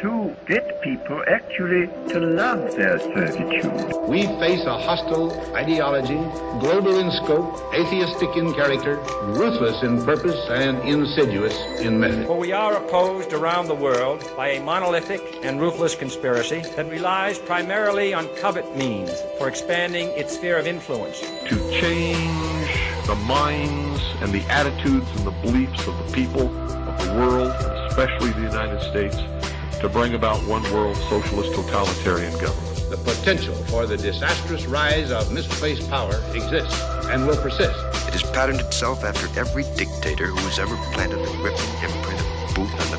to get people actually to love their servitude. We face a hostile ideology, global in scope, atheistic in character, ruthless in purpose, and insidious in method. For we are opposed around the world by a monolithic and ruthless conspiracy that relies primarily on covert means for expanding its sphere of influence. To change the minds and the attitudes and the beliefs of the people of the world, especially the United States, to bring about one world socialist totalitarian government. The potential for the disastrous rise of misplaced power exists and will persist. It has patterned itself after every dictator who has ever planted the ripping imprint of boot on the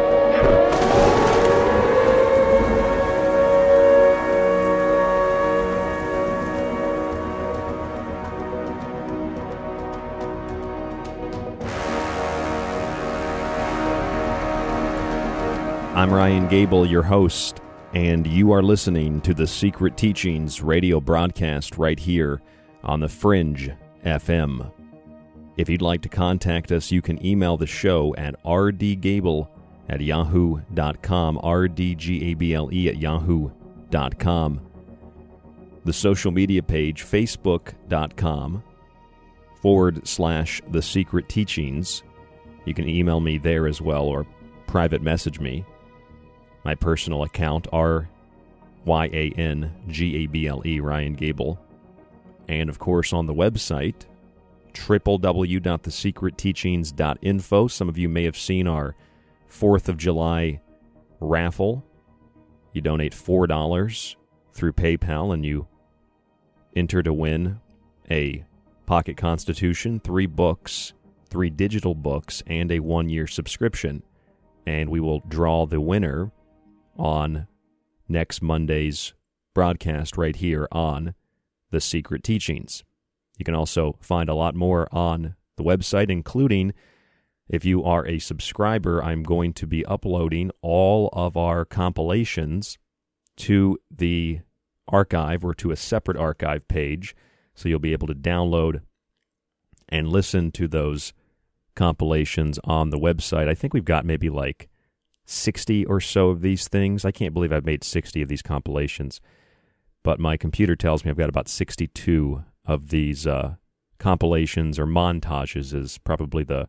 truth. I'm Ryan Gable, your host, and you are listening to The Secret Teachings radio broadcast right here on the Fringe FM. If you'd like to contact us, you can email the show at rdgable@yahoo.com, rdgable@yahoo.com. The social media page, facebook.com/The Secret Teachings. You can email me there as well, or private message me. My personal account, RyanGable, Ryan Gable. And, of course, on the website, www.thesecretteachings.info. Some of you may have seen our 4th of July raffle. You donate $4 through PayPal, and you enter to win a pocket constitution, 3 books, 3 digital books, and a 1-year subscription. And we will draw the winner on next Monday's broadcast right here on The Secret Teachings. You can also find a lot more on the website, including, if you are a subscriber, I'm going to be uploading all of our compilations to the archive or to a separate archive page, so you'll be able to download and listen to those compilations on the website. I think we've got maybe like 60 or so of these things. I can't believe I've made 60 of these compilations, but my computer tells me I've got about 62 of these compilations, or montages is probably the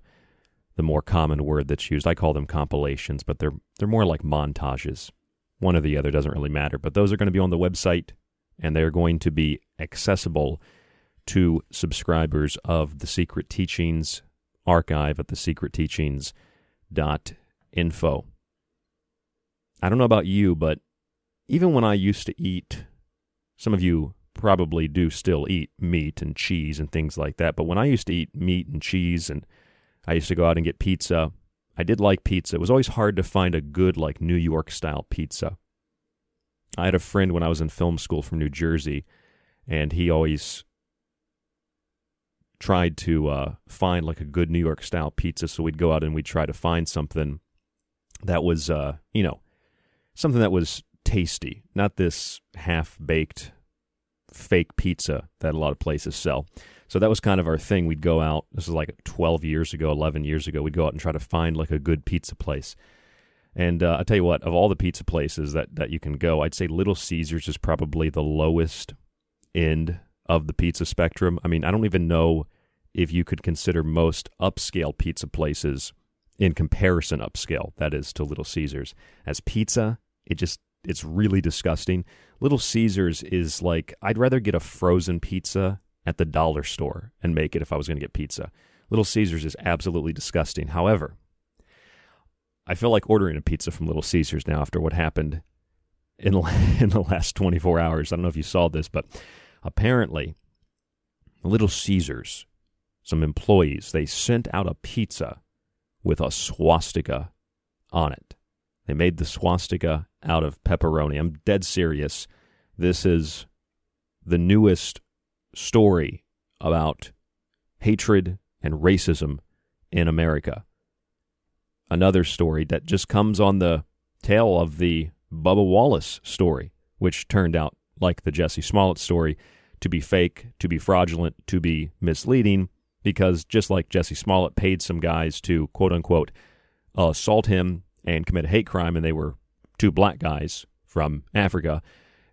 more common word that's used. I call them compilations, but they're more like montages. One or the other doesn't really matter, but those are going to be on the website, and they're going to be accessible to subscribers of The Secret Teachings archive at thesecretteachings.info. I don't know about you, but even when I used to eat, some of you probably do still eat meat and cheese and things like that, but when I used to eat meat and cheese and I used to go out and get pizza, I did like pizza. It was always hard to find a good, like, New York-style pizza. I had a friend when I was in film school from New Jersey, and he always tried to find, like, a good New York-style pizza, so we'd go out and we'd try to find something that was, something that was tasty, not this half-baked fake pizza that a lot of places sell. So that was kind of our thing. We'd go out, this is like 12 years ago, 11 years ago, we'd go out and try to find like a good pizza place. And I tell you what, of all the pizza places that you can go, I'd say Little Caesars is probably the lowest end of the pizza spectrum. I mean, I don't even know if you could consider most upscale pizza places in comparison upscale, that is, to Little Caesars. As pizza, it's really disgusting. Little Caesars is like, I'd rather get a frozen pizza at the dollar store and make it if I was going to get pizza. Little Caesars is absolutely disgusting. However, I feel like ordering a pizza from Little Caesars now after what happened in the last 24 hours. I don't know if you saw this, but apparently Little Caesars, some employees, they sent out a pizza with a swastika on it. They made the swastika out of pepperoni. I'm dead serious. This is the newest story about hatred and racism in America. Another story that just comes on the tail of the Bubba Wallace story, which turned out, like the Jussie Smollett story, to be fake, to be fraudulent, to be misleading, because just like Jussie Smollett paid some guys to, quote-unquote, assault him and commit a hate crime, and they were two black guys from Africa,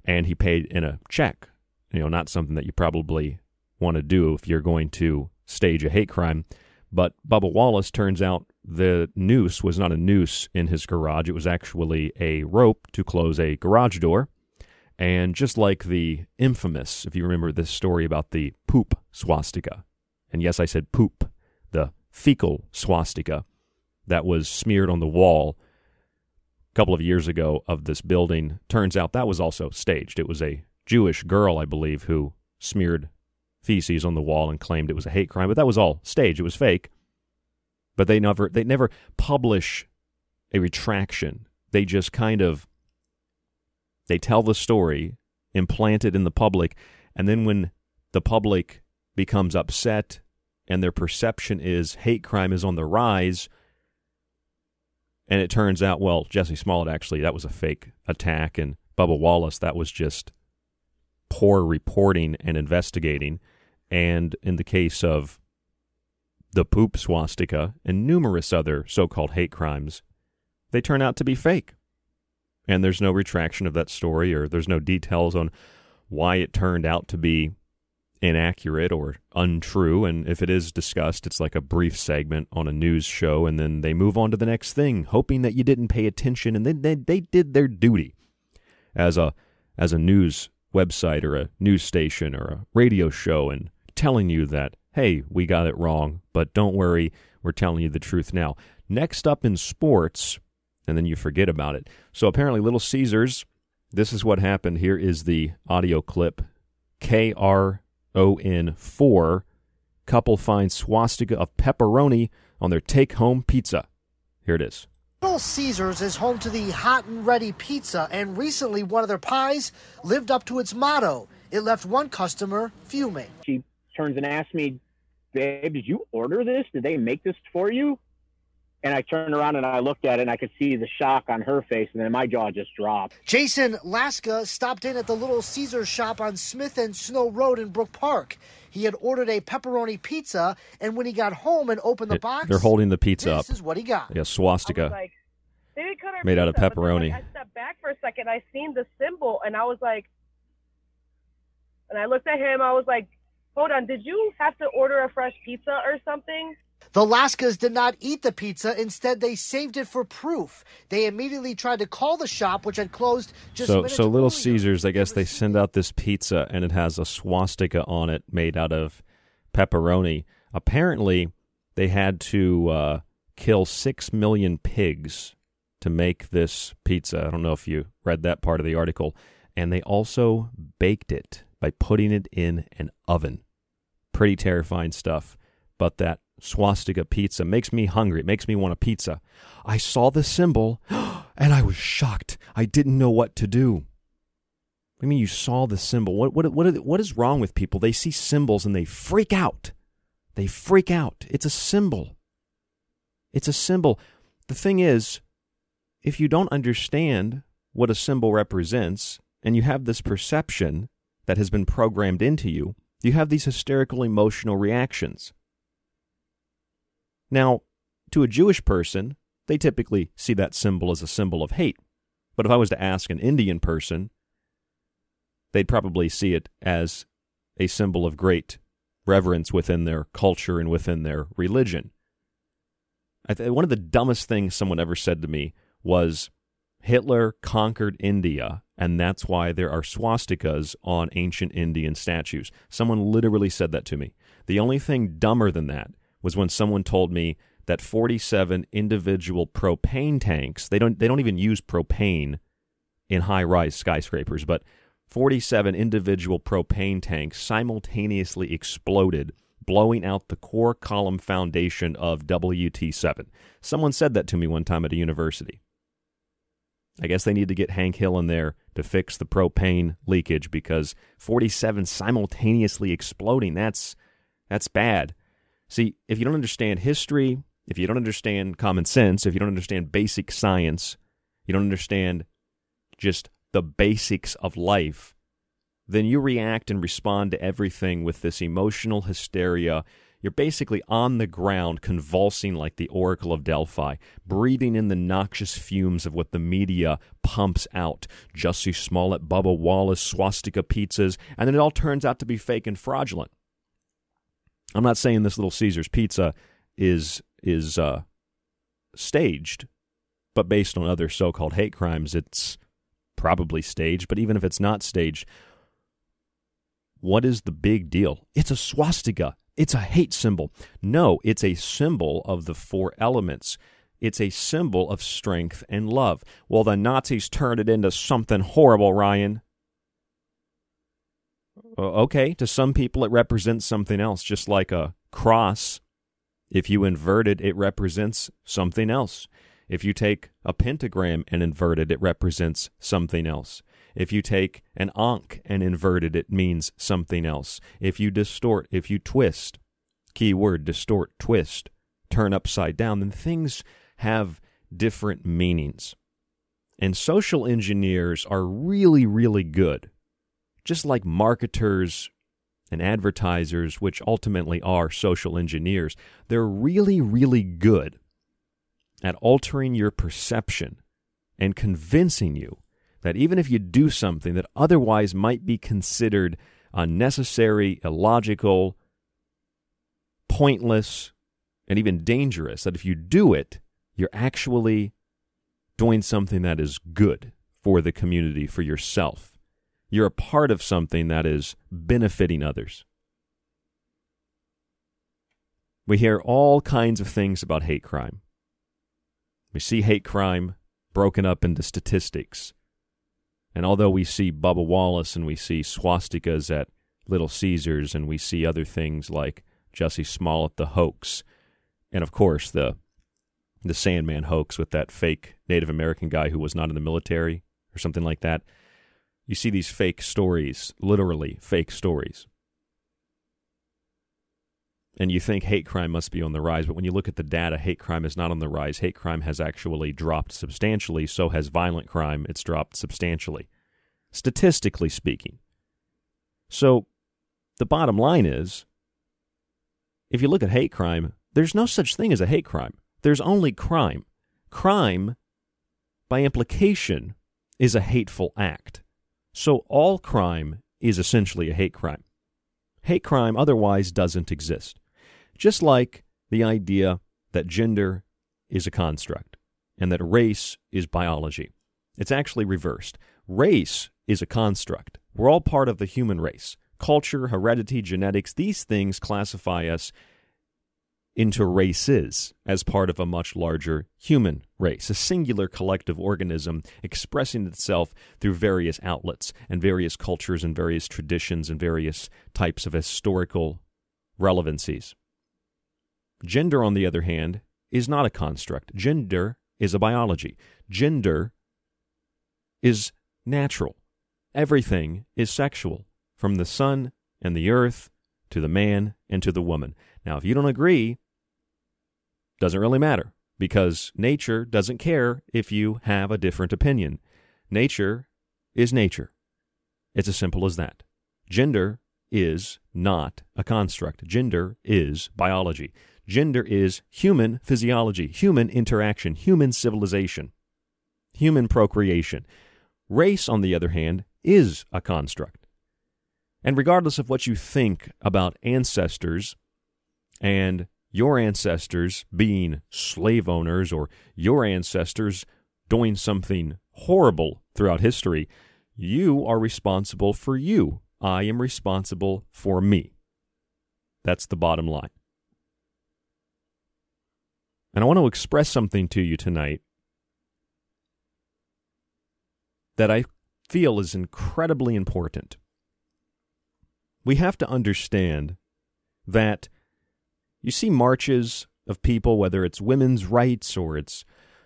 and he paid in a check. You know, not something that you probably want to do if you're going to stage a hate crime. But Bubba Wallace, turns out the noose was not a noose in his garage. It was actually a rope to close a garage door. And just like the infamous, if you remember this story about the poop swastika, and yes, I said poop, the fecal swastika that was smeared on the wall a couple of years ago of this building, turns out that was also staged. It was a Jewish girl, I believe, who smeared feces on the wall and claimed it was a hate crime, but that was all staged. It was fake. But they never publish a retraction. They just they tell the story, implant it in the public, and then when the public becomes upset and their perception is hate crime is on the rise, and it turns out, well, Jussie Smollett, actually, that was a fake attack, and Bubba Wallace, that was just poor reporting and investigating. And in the case of the poop swastika and numerous other so-called hate crimes, they turn out to be fake. And there's no retraction of that story, or there's no details on why it turned out to be inaccurate or untrue. And if it is discussed, it's like a brief segment on a news show, and then they move on to the next thing, hoping that you didn't pay attention. And then they did their duty as a news website or a news station or a radio show, and telling you that, hey, we got it wrong, but don't worry, we're telling you the truth now. Next up in sports, and then you forget about it. So apparently Little Caesars, this is what happened. Here is the audio clip. KRON 4, couple finds swastika of pepperoni on their take-home pizza. Here it is. Little Caesars is home to the hot and ready pizza, and recently one of their pies lived up to its motto. It left one customer fuming. She turns and asks me, "Babe, did you order this? Did they make this for you?" And I turned around and I looked at it and I could see the shock on her face, and then my jaw just dropped. Jason Laska stopped in at the Little Caesars shop on Smith and Snow Road in Brook Park. He had ordered a pepperoni pizza, and when he got home and opened the box... They're holding the pizza up. This is what he got. Like a swastika like, they didn't cut our made pizza, out of pepperoni. Like, I stepped back for a second. I seen the symbol, and I was like... And I looked at him. I was like, hold on, did you have to order a fresh pizza or something? The Laskas did not eat the pizza. Instead, they saved it for proof. They immediately tried to call the shop, which had closed just minutes ago. So Little Caesars, I guess they send out this pizza, and it has a swastika on it made out of pepperoni. Apparently, they had to kill 6 million pigs to make this pizza. I don't know if you read that part of the article. And they also baked it by putting it in an oven. Pretty terrifying stuff. But that swastika pizza makes me hungry. It makes me want a pizza. I saw the symbol, and I was shocked. I didn't know what to do. I mean, you saw the symbol. What is wrong with people? They see symbols, and they freak out. They freak out. It's a symbol. It's a symbol. The thing is, if you don't understand what a symbol represents, and you have this perception that has been programmed into you, you have these hysterical emotional reactions. Now, to a Jewish person, they typically see that symbol as a symbol of hate. But if I was to ask an Indian person, they'd probably see it as a symbol of great reverence within their culture and within their religion. One of the dumbest things someone ever said to me was, Hitler conquered India, and that's why there are swastikas on ancient Indian statues. Someone literally said that to me. The only thing dumber than that was when someone told me that 47 individual propane tanks, they don't even use propane in high-rise skyscrapers, but 47 individual propane tanks simultaneously exploded, blowing out the core column foundation of WT7. Someone said that to me one time at a university. I guess they need to get Hank Hill in there to fix the propane leakage, because 47 simultaneously exploding, that's bad. See, if you don't understand history, if you don't understand common sense, if you don't understand basic science, you don't understand just the basics of life, then you react and respond to everything with this emotional hysteria. You're basically on the ground convulsing like the Oracle of Delphi, breathing in the noxious fumes of what the media pumps out. Jussie Smollett, Bubba Wallace, swastika pizzas, and then it all turns out to be fake and fraudulent. I'm not saying this Little Caesars pizza is staged, but based on other so-called hate crimes, it's probably staged. But even if it's not staged, what is the big deal? It's a swastika. It's a hate symbol. No, it's a symbol of the four elements. It's a symbol of strength and love. Well, the Nazis turned it into something horrible, Ryan. Okay, to some people it represents something else, just like a cross. If you invert it, it represents something else. If you take a pentagram and invert it, it represents something else. If you take an ankh and invert it, it means something else. If you distort, if you twist, key word, distort, twist, turn upside down, then things have different meanings. And social engineers are really, really good, just like marketers and advertisers, which ultimately are social engineers. They're really, really good at altering your perception and convincing you that even if you do something that otherwise might be considered unnecessary, illogical, pointless, and even dangerous, that if you do it, you're actually doing something that is good for the community, for yourself. You're a part of something that is benefiting others. We hear all kinds of things about hate crime. We see hate crime broken up into statistics. And although we see Bubba Wallace and we see swastikas at Little Caesars and we see other things like Jussie Smollett, the hoax, and of course the the Sandman hoax with that fake Native American guy who was not in the military or something like that. You see these fake stories, literally fake stories. And you think hate crime must be on the rise, but when you look at the data, hate crime is not on the rise. Hate crime has actually dropped substantially, so has violent crime. It's dropped substantially, statistically speaking. So the bottom line is, if you look at hate crime, there's no such thing as a hate crime. There's only crime. Crime, by implication, is a hateful act. So all crime is essentially a hate crime. Hate crime otherwise doesn't exist. Just like the idea that gender is a construct and that race is biology. It's actually reversed. Race is a construct. We're all part of the human race. Culture, heredity, genetics, these things classify us into races as part of a much larger human race, a singular collective organism expressing itself through various outlets and various cultures and various traditions and various types of historical relevancies. Gender, on the other hand, is not a construct. Gender is a biology. Gender is natural. Everything is sexual, from the sun and the earth to the man and to the woman. Now, if you don't agree, doesn't really matter, because nature doesn't care if you have a different opinion. Nature is nature. It's as simple as that. Gender is not a construct. Gender is biology. Gender is human physiology, human interaction, human civilization, human procreation. Race, on the other hand, is a construct. And regardless of what you think about ancestors, and your ancestors being slave owners or your ancestors doing something horrible throughout history, you are responsible for you. I am responsible for me. That's the bottom line. And I want to express something to you tonight that I feel is incredibly important. We have to understand that you see marches of people, whether it's women's rights or it's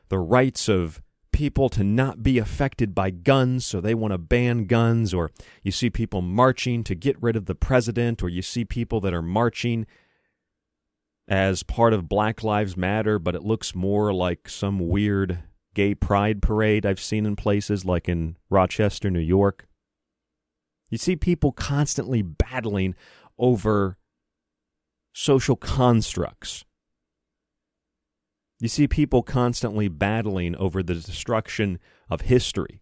the rights of people to not be affected by guns, so they want to ban guns, or you see people marching to get rid of the president, or you see people that are marching as part of Black Lives Matter, but it looks more like some weird gay pride parade I've seen in places like in Rochester, New York. You see people constantly battling over social constructs. You see people constantly battling over the destruction of history.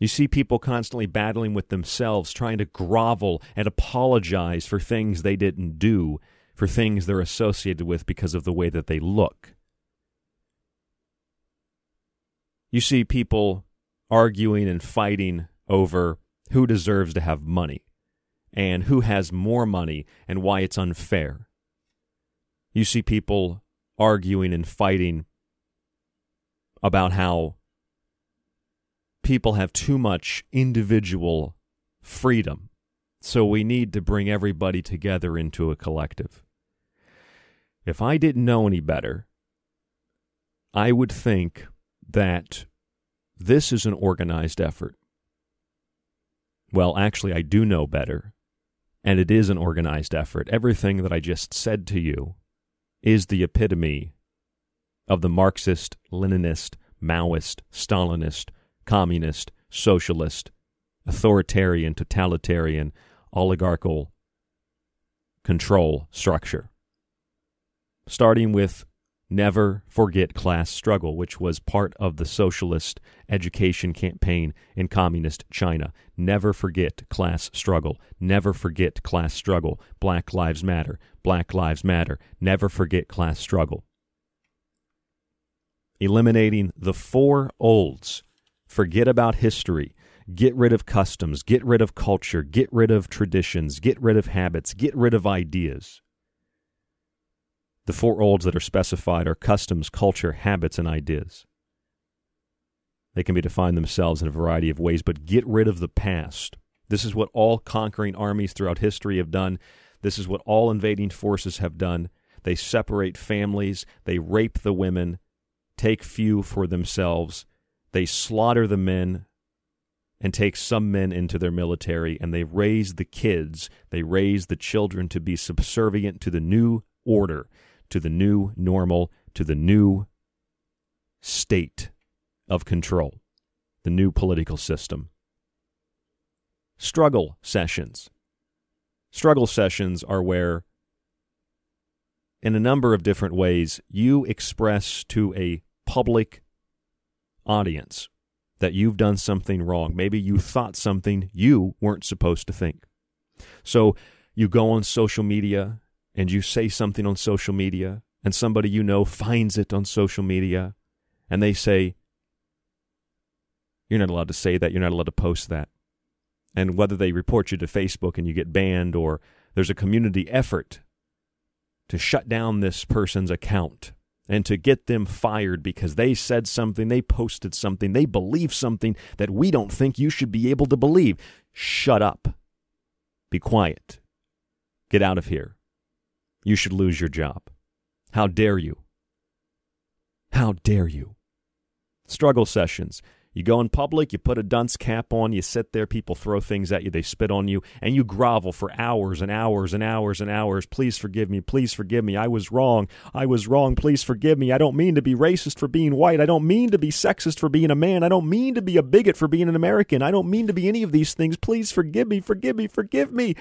You see people constantly battling with themselves, trying to grovel and apologize for things they didn't do, for things they're associated with because of the way that they look. You see people arguing and fighting over who deserves to have money, and who has more money, and why it's unfair. You see people arguing and fighting about how people have too much individual freedom, so we need to bring everybody together into a collective. If I didn't know any better, I would think that this is an organized effort. Well, actually, I do know better. And it is an organized effort. Everything that I just said to you is the epitome of the Marxist, Leninist, Maoist, Stalinist, Communist, Socialist, authoritarian, totalitarian, oligarchical control structure. Starting with Never Forget Class Struggle, which was part of the socialist education campaign in communist China. Never forget class struggle. Never forget class struggle. Black Lives Matter. Black Lives Matter. Never forget class struggle. Eliminating the four olds. Forget about history. Get rid of customs. Get rid of culture. Get rid of traditions. Get rid of habits. Get rid of ideas. The four olds that are specified are customs, culture, habits, and ideas. They can be defined themselves in a variety of ways, but get rid of the past. This is what all conquering armies throughout history have done. This is what all invading forces have done. They separate families. They rape the women. take few for themselves. They slaughter the men and take some men into their military, and they raise the kids, they raise the children to be subservient to the new order, to the new normal, to the new state of control, the new political system. Struggle sessions. Struggle sessions are where, in a number of different ways, you express to a public audience that you've done something wrong. Maybe you thought something you weren't supposed to think. So you go on social media and you say something on social media, and somebody you know finds it on social media, and they say, you're not allowed to say that, you're not allowed to post that. And whether they report you to Facebook and you get banned, or there's a community effort to shut down this person's account and to get them fired because they said something, they posted something, they believe something that we don't think you should be able to believe. Shut up. Be quiet. Get out of here. You should lose your job. How dare you? How dare you? Struggle sessions. You go in public, you put a dunce cap on, you sit there, people throw things at you, they spit on you, and you grovel for hours and hours and hours and hours. Please forgive me. Please forgive me. I was wrong. Please forgive me. I don't mean to be racist for being white. I don't mean to be sexist for being a man. I don't mean to be a bigot for being an American. I don't mean to be any of these things. Please forgive me. Forgive me. Forgive me.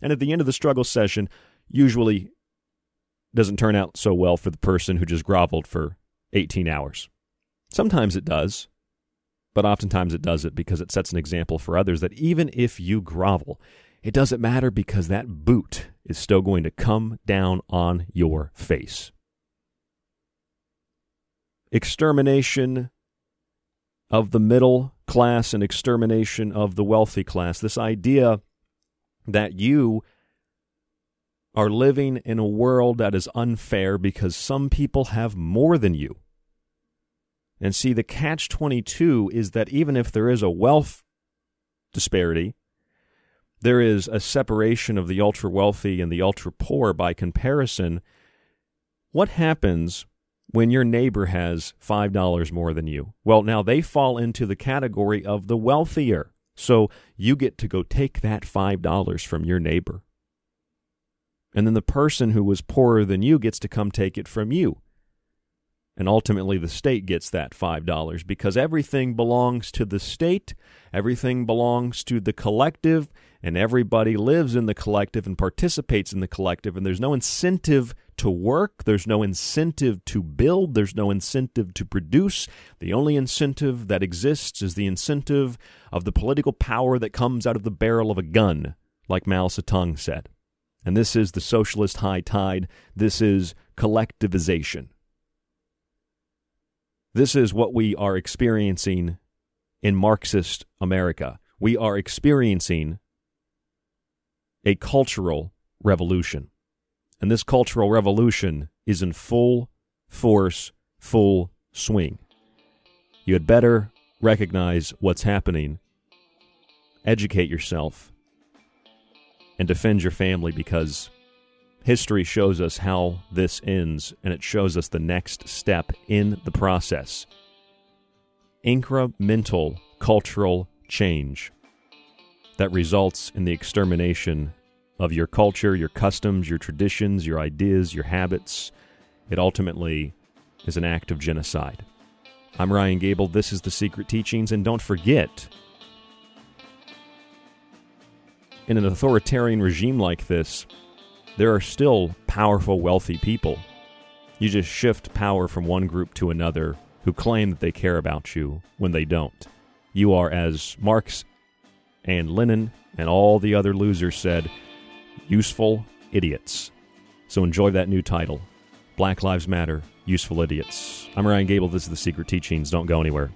And at the end of the struggle session, usually doesn't turn out so well for the person who just groveled for 18 hours. Sometimes it does. But oftentimes it does it because it sets an example for others that even if you grovel, it doesn't matter because that boot is still going to come down on your face. Extermination of the middle class and extermination of the wealthy class. This idea that you are living in a world that is unfair because some people have more than you. And see, the catch-22 is that even if there is a wealth disparity, there is a separation of the ultra-wealthy and the ultra-poor by comparison. What happens when your neighbor has $5 more than you? Well, now they fall into the category of the wealthier. So you get to go take that $5 from your neighbor. And then the person who was poorer than you gets to come take it from you. And ultimately, the state gets that $5 because everything belongs to the state, everything belongs to the collective, and everybody lives in the collective and participates in the collective. And there's no incentive to work. There's no incentive to build. There's no incentive to produce. The only incentive that exists is the incentive of the political power that comes out of the barrel of a gun, like Mao Zedong said. And this is the socialist high tide. This is collectivization. This is what we are experiencing in Marxist America. We are experiencing a cultural revolution. And this cultural revolution is in full force, full swing. You had better recognize what's happening, educate yourself, and defend your family because history shows us how this ends, and it shows us the next step in the process. Incremental cultural change that results in the extermination of your culture, your customs, your traditions, your ideas, your habits. It ultimately is an act of genocide. I'm Ryan Gable. This is The Secret Teachings, and don't forget, in an authoritarian regime like this, there are still powerful, wealthy people. You just shift power from one group to another who claim that they care about you when they don't. You are, as Marx and Lenin and all the other losers said, useful idiots. So enjoy that new title, Black Lives Matter, Useful Idiots. I'm Ryan Gable. This is The Secret Teachings. Don't go anywhere.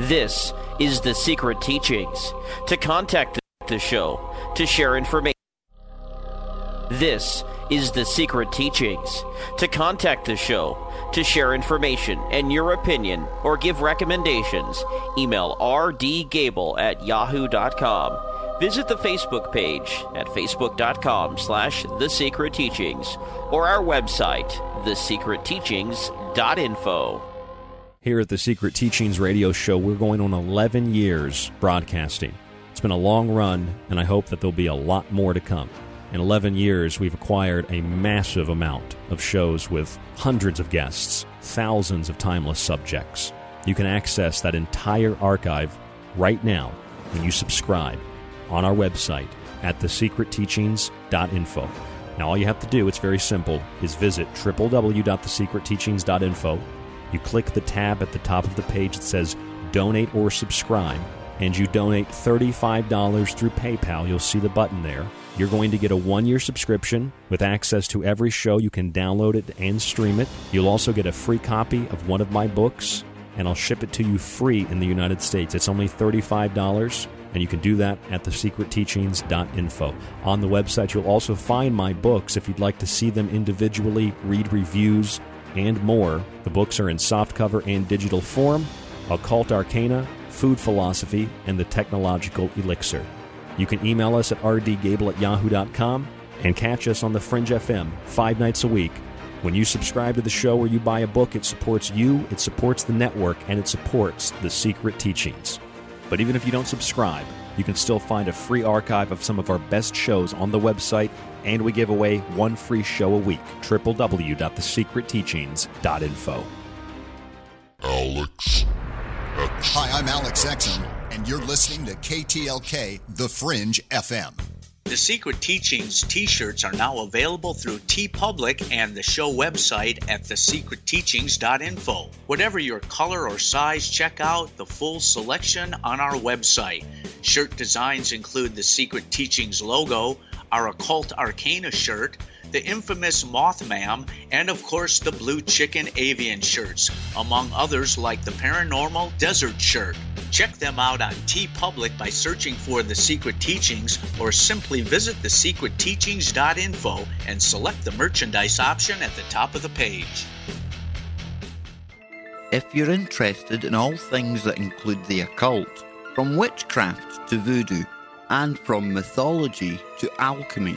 This is The Secret Teachings. To contact the show, to share information. This is The Secret Teachings. To contact the show, to share information and your opinion, or give recommendations, email rdgable@yahoo.com. Visit the Facebook page at facebook.com/The Secret Teachings or our website, thesecretteachings.info. Here at The Secret Teachings radio show, we're going on 11 years broadcasting. It's been a long run, and I hope that there'll be a lot more to come. In 11 years, we've acquired a massive amount of shows with hundreds of guests, thousands of timeless subjects. You can access that entire archive right now when you subscribe on our website at thesecretteachings.info. Now, all you have to do, it's very simple, is visit www.thesecretteachings.info. You click the tab at the top of the page that says Donate or Subscribe, and you donate $35 through PayPal. You'll see the button there. You're going to get a one-year subscription with access to every show. You can download it and stream it. You'll also get a free copy of one of my books, and I'll ship it to you free in the United States. It's only $35, and you can do that at thesecretteachings.info. On the website, you'll also find my books if you'd like to see them individually, read reviews, and more. The books are in softcover and digital form: Occult Arcana, Food Philosophy, and the Technological Elixir. You can email us at rdgable@yahoo.com and catch us on the Fringe FM 5 nights a week. When you subscribe to the show or you buy a book, it supports you, it supports the network, and it supports The Secret Teachings. But even if you don't subscribe, you can still find a free archive of some of our best shows on the website, and we give away one free show a week, www.thesecretteachings.info. Alex Exxon. Hi, I'm Alex Exxon, and you're listening to KTLK, The Fringe FM. The Secret Teachings t-shirts are now available through TeePublic and the show website at thesecretteachings.info. Whatever your color or size, check out the full selection on our website. Shirt designs include the Secret Teachings logo, our Occult Arcana shirt, the infamous Mothman, and of course the Blue Chicken Avian shirts, among others like the Paranormal Desert shirt. Check them out on TeePublic by searching for The Secret Teachings, or simply visit thesecretteachings.info and select the merchandise option at the top of the page. If you're interested in all things that include the occult, from witchcraft to voodoo, and from mythology to alchemy,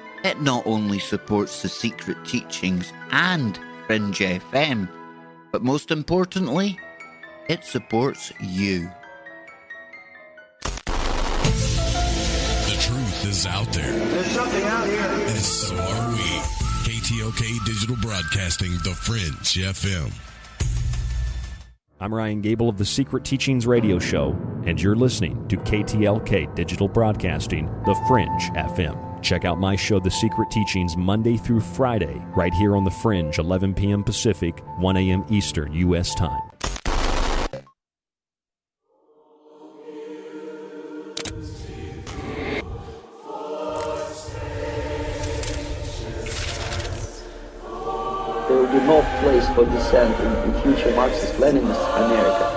It not only supports The Secret Teachings and Fringe FM, but most importantly, it supports you. The truth is out there. There's something out here. And so are we. KTLK Digital Broadcasting, The Fringe FM. I'm Ryan Gable of The Secret Teachings radio show, and you're listening to KTLK Digital Broadcasting, The Fringe FM. Check out my show, The Secret Teachings, Monday through Friday, right here on The Fringe, 11 p.m. Pacific, 1 a.m. Eastern, U.S. time. There will be no place for dissent in future Marxist-Leninist America.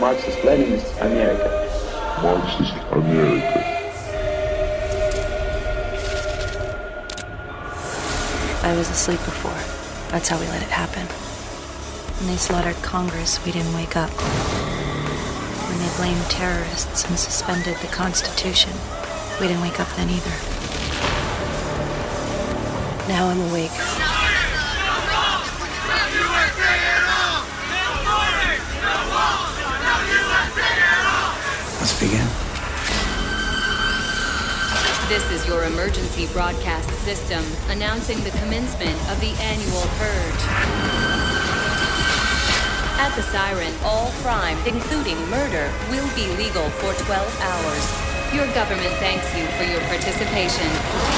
Marxist-Leninist America. Marxist America. I was asleep before. That's how we let it happen. When they slaughtered Congress, we didn't wake up. When they blamed terrorists and suspended the Constitution, we didn't wake up then either. Now I'm awake. Let's begin. This is your emergency broadcast system announcing the commencement of the annual purge. At the siren, all crime, including murder, will be legal for 12 hours. Your government thanks you for your participation.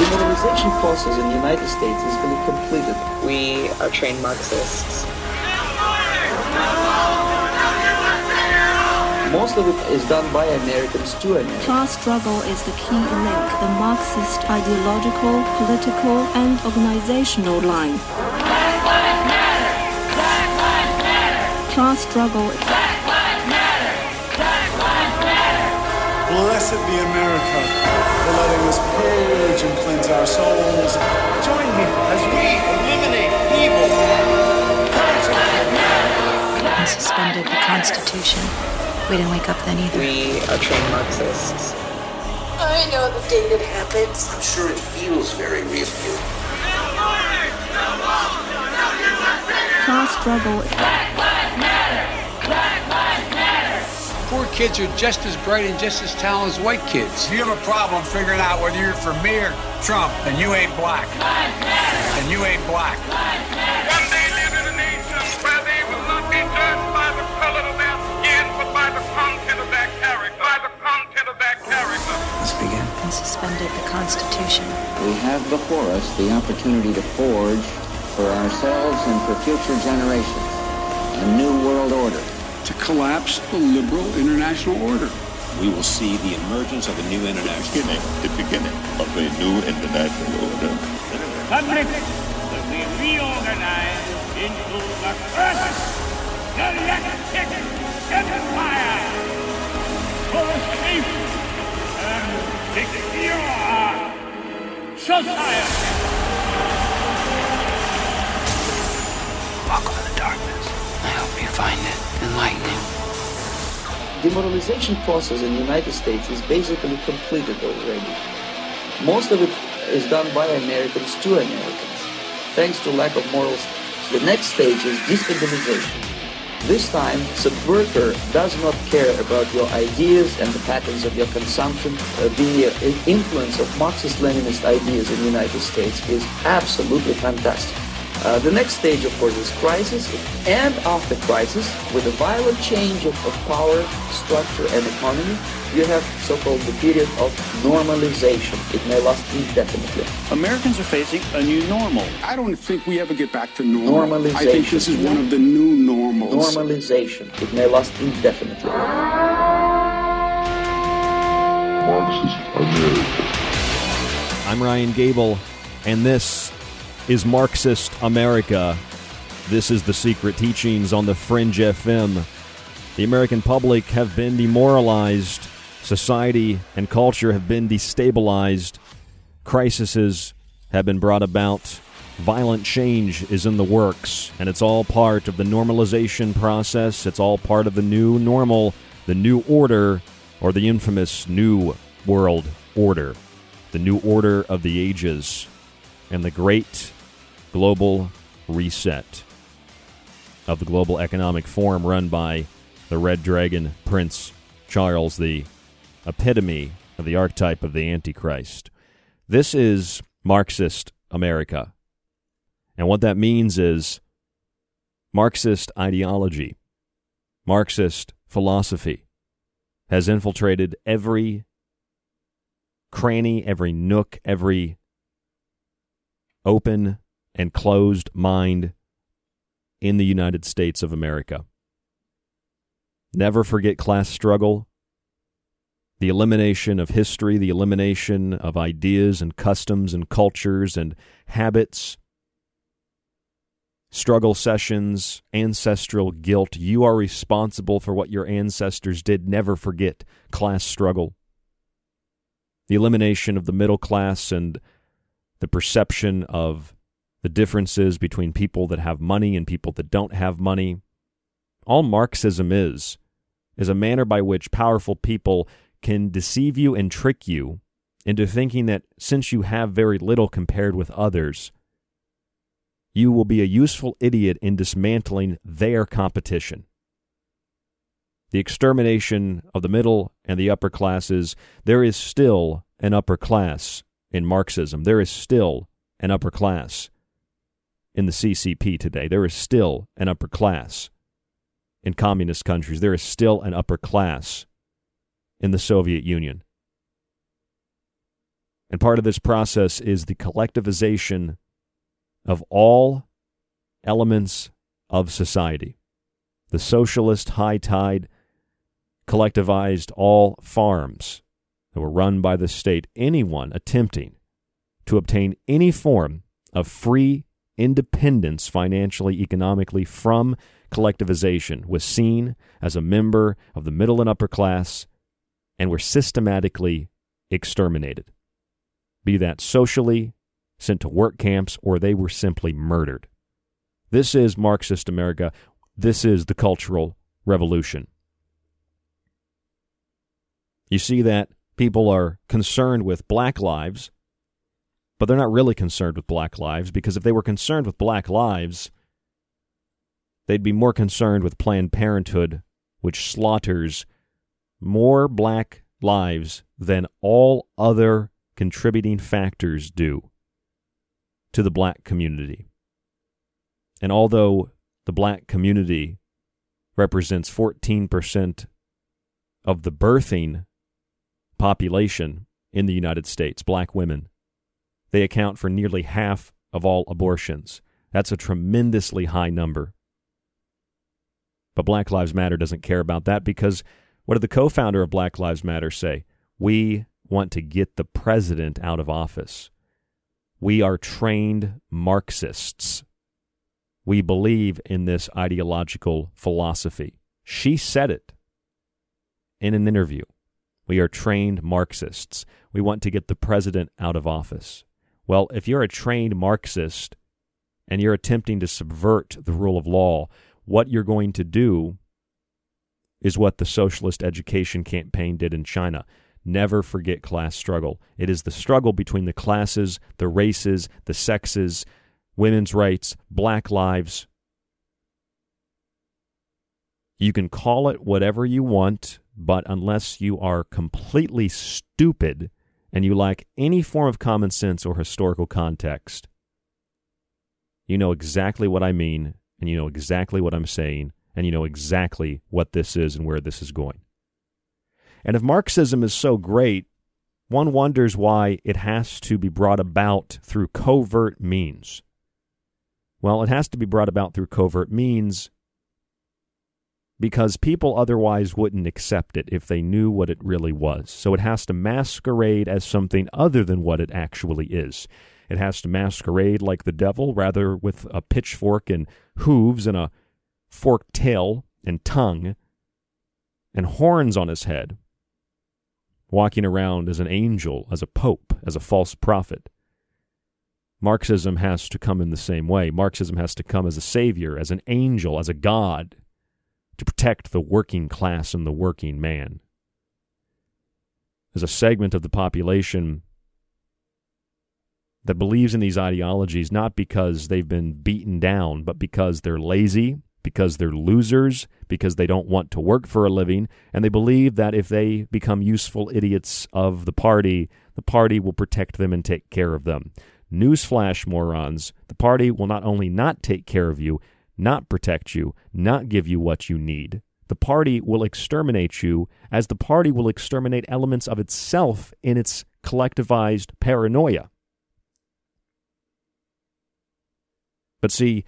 The modernization process in the United States is fully completed. We are trained Marxists. Most of it is done by Americans to Americans. Class struggle is the key link, the Marxist ideological, political, and organizational line. Black Lives Matter! Black Lives Matter! Class struggle. Black Lives Matter! Black Lives Matter! Blessed be America for letting us purge and cleanse our souls. Join me as we eliminate evil. We suspended the Constitution. We didn't wake up then either. We are trained Marxists. I know the day it happens. I'm sure it feels very real to you. Class struggle. Black Lives Matter! Black Lives Matter! Poor kids are just as bright and just as talented as white kids. If you have a problem figuring out whether you're for me or Trump, then you ain't black. And you ain't black. One day live in a nation where they will not be judged by the color of their skin, but by the content of their character. By the content of their character. Let's begin. And suspended the Constitution. We have before us the opportunity to forge for ourselves and for future generations a new world order. To collapse the liberal international order. We will see the emergence of a new international order. The beginning of a new international order. The Republic will be reorganized into the first galactic empire for safe and secure society. Walk on the darkness. I hope you find it. Enlightening. The modernization process in the United States is basically completed already. Most of it is done by Americans to Americans, thanks to lack of morals. The next stage is destabilization. This time, subverter does not care about your ideas and the patterns of your consumption. The influence of Marxist-Leninist ideas in the United States is absolutely fantastic. The next stage, of course, is crisis, and after crisis, with a violent change of power, structure, and economy, you have so-called the period of normalization. It may last indefinitely. Americans are facing a new normal. I don't think we ever get back to normal. Normalization. I think this is one of the new normals. Normalization. It may last indefinitely. Marxist America. I'm Ryan Gable, and this is Marxist America. This is The Secret Teachings on the Fringe FM. The American public have been demoralized. Society and culture have been destabilized. Crises have been brought about. Violent change is in the works, and it's all part of the normalization process. It's all part of the new normal, the new order, or the infamous New World Order, the new order of the ages, and the great global reset of the Global Economic Forum run by the Red Dragon Prince Charles, the epitome of the archetype of the Antichrist. This is Marxist America. And what that means is Marxist ideology, Marxist philosophy has infiltrated every cranny, every nook, every open and closed mind in the United States of America. Never forget class struggle, the elimination of history, the elimination of ideas and customs and cultures and habits, struggle sessions, ancestral guilt. You are responsible for what your ancestors did. Never forget class struggle, the elimination of the middle class and the perception of the differences between people that have money and people that don't have money. All Marxism is a manner by which powerful people can deceive you and trick you into thinking that since you have very little compared with others, you will be a useful idiot in dismantling their competition. The extermination of the middle and the upper classes. There is still an upper class in Marxism. There is still an upper class in the CCP today. There is still an upper class in communist countries. There is still an upper class in the Soviet Union. And part of this process is the collectivization of all elements of society. The socialist high tide collectivized all farms that were run by the state. Anyone attempting to obtain any form of free independence financially, economically from collectivization was seen as a member of the middle and upper class and were systematically exterminated, be that socially, sent to work camps, or they were simply murdered. This is Marxist America. This is the Cultural Revolution. You see that people are concerned with black lives, but they're not really concerned with black lives, because if they were concerned with black lives, they'd be more concerned with Planned Parenthood, which slaughters more black lives than all other contributing factors do to the black community. And although the black community represents 14% of the birthing population in the United States, black women, they account for nearly half of all abortions. That's a tremendously high number. But Black Lives Matter doesn't care about that, because what did the co-founder of Black Lives Matter say? We want to get the president out of office. We are trained Marxists. We believe in this ideological philosophy. She said it in an interview. We are trained Marxists. We want to get the president out of office. Well, if you're a trained Marxist and you're attempting to subvert the rule of law, what you're going to do is what the socialist education campaign did in China. Never forget class struggle. It is the struggle between the classes, the races, the sexes, women's rights, black lives. You can call it whatever you want, but unless you are completely stupid and you lack any form of common sense or historical context, you know exactly what I mean, and you know exactly what I'm saying, and you know exactly what this is and where this is going. And if Marxism is so great, one wonders why it has to be brought about through covert means. Well, it has to be brought about through covert means because people otherwise wouldn't accept it if they knew what it really was. So it has to masquerade as something other than what it actually is. It has to masquerade like the devil, rather with a pitchfork and hooves and a forked tail and tongue and horns on his head, walking around as an angel, as a pope, as a false prophet. Marxism has to come in the same way. Marxism has to come as a savior, as an angel, as a god, to protect the working class and the working man. There's a segment of the population that believes in these ideologies not because they've been beaten down, but because they're lazy, because they're losers, because they don't want to work for a living, and they believe that if they become useful idiots of the party will protect them and take care of them. Newsflash, morons, the party will not only not take care of you, not protect you, not give you what you need. The party will exterminate you, as the party will exterminate elements of itself in its collectivized paranoia. But see,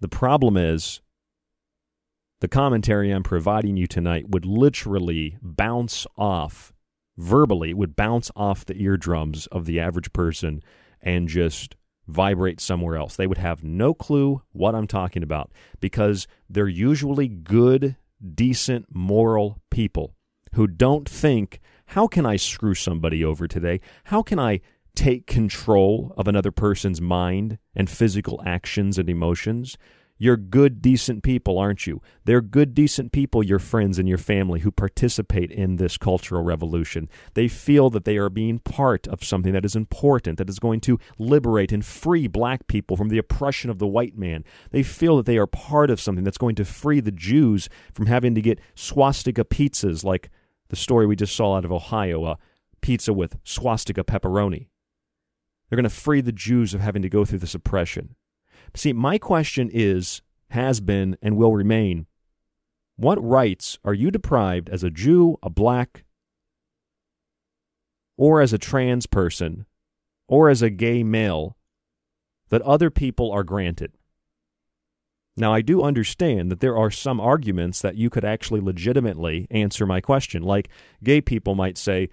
the problem is, the commentary I'm providing you tonight would literally bounce off, verbally, it would bounce off the eardrums of the average person and just vibrate somewhere else. They would have no clue what I'm talking about, because they're usually good, decent, moral people who don't think, how can I screw somebody over today? How can I take control of another person's mind and physical actions and emotions? You're good, decent people, aren't you? They're good, decent people, your friends and your family, who participate in this cultural revolution. They feel that they are being part of something that is important, that is going to liberate and free black people from the oppression of the white man. They feel that they are part of something that's going to free the Jews from having to get swastika pizzas, like the story we just saw out of Ohio, a pizza with swastika pepperoni. They're going to free the Jews of having to go through this oppression. See, my question is, has been, and will remain, what rights are you deprived as a Jew, a black, or as a trans person, or as a gay male, that other people are granted? Now, I do understand that there are some arguments that you could actually legitimately answer my question. Like, gay people might say,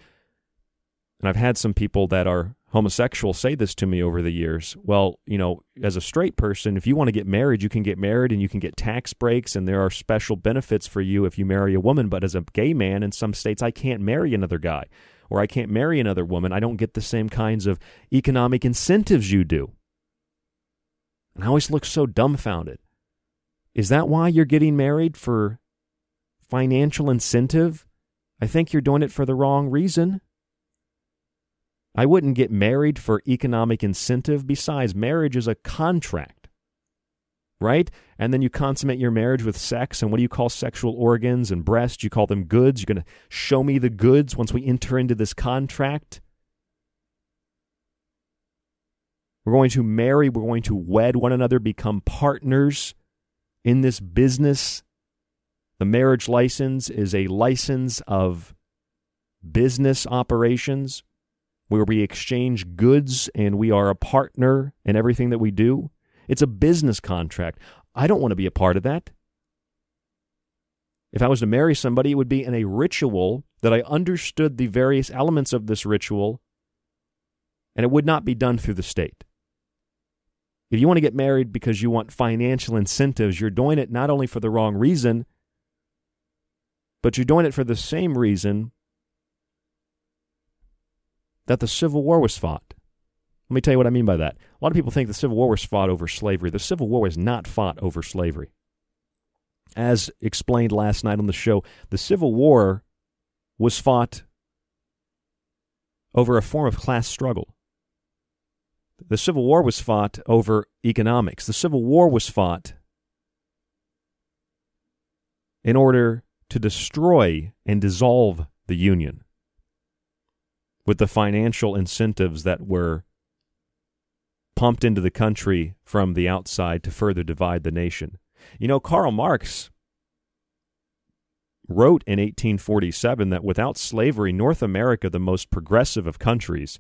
and I've had some people that are homosexuals say this to me over the years, well, you know, as a straight person, if you want to get married, you can get married and you can get tax breaks and there are special benefits for you if you marry a woman. But as a gay man in some states, I can't marry another guy or I can't marry another woman. I don't get the same kinds of economic incentives you do. And I always look so dumbfounded. Is that why you're getting married? For financial incentive? I think you're doing it for the wrong reason. I wouldn't get married for economic incentive. Besides, marriage is a contract, right? And then you consummate your marriage with sex, and what do you call sexual organs and breasts? You call them goods. You're going to show me the goods once we enter into this contract. We're going to marry. We're going to wed one another, become partners in this business. The marriage license is a license of business operations, where we exchange goods and we are a partner in everything that we do. It's a business contract. I don't want to be a part of that. If I was to marry somebody, it would be in a ritual that I understood the various elements of this ritual, and it would not be done through the state. If you want to get married because you want financial incentives, you're doing it not only for the wrong reason, but you're doing it for the same reason that the Civil War was fought. Let me tell you what I mean by that. A lot of people think the Civil War was fought over slavery. The Civil War was not fought over slavery. As explained last night on the show, the Civil War was fought over a form of class struggle. The Civil War was fought over economics. The Civil War was fought in order to destroy and dissolve the Union, with the financial incentives that were pumped into the country from the outside to further divide the nation. You know, Karl Marx wrote in 1847 that without slavery, North America, the most progressive of countries,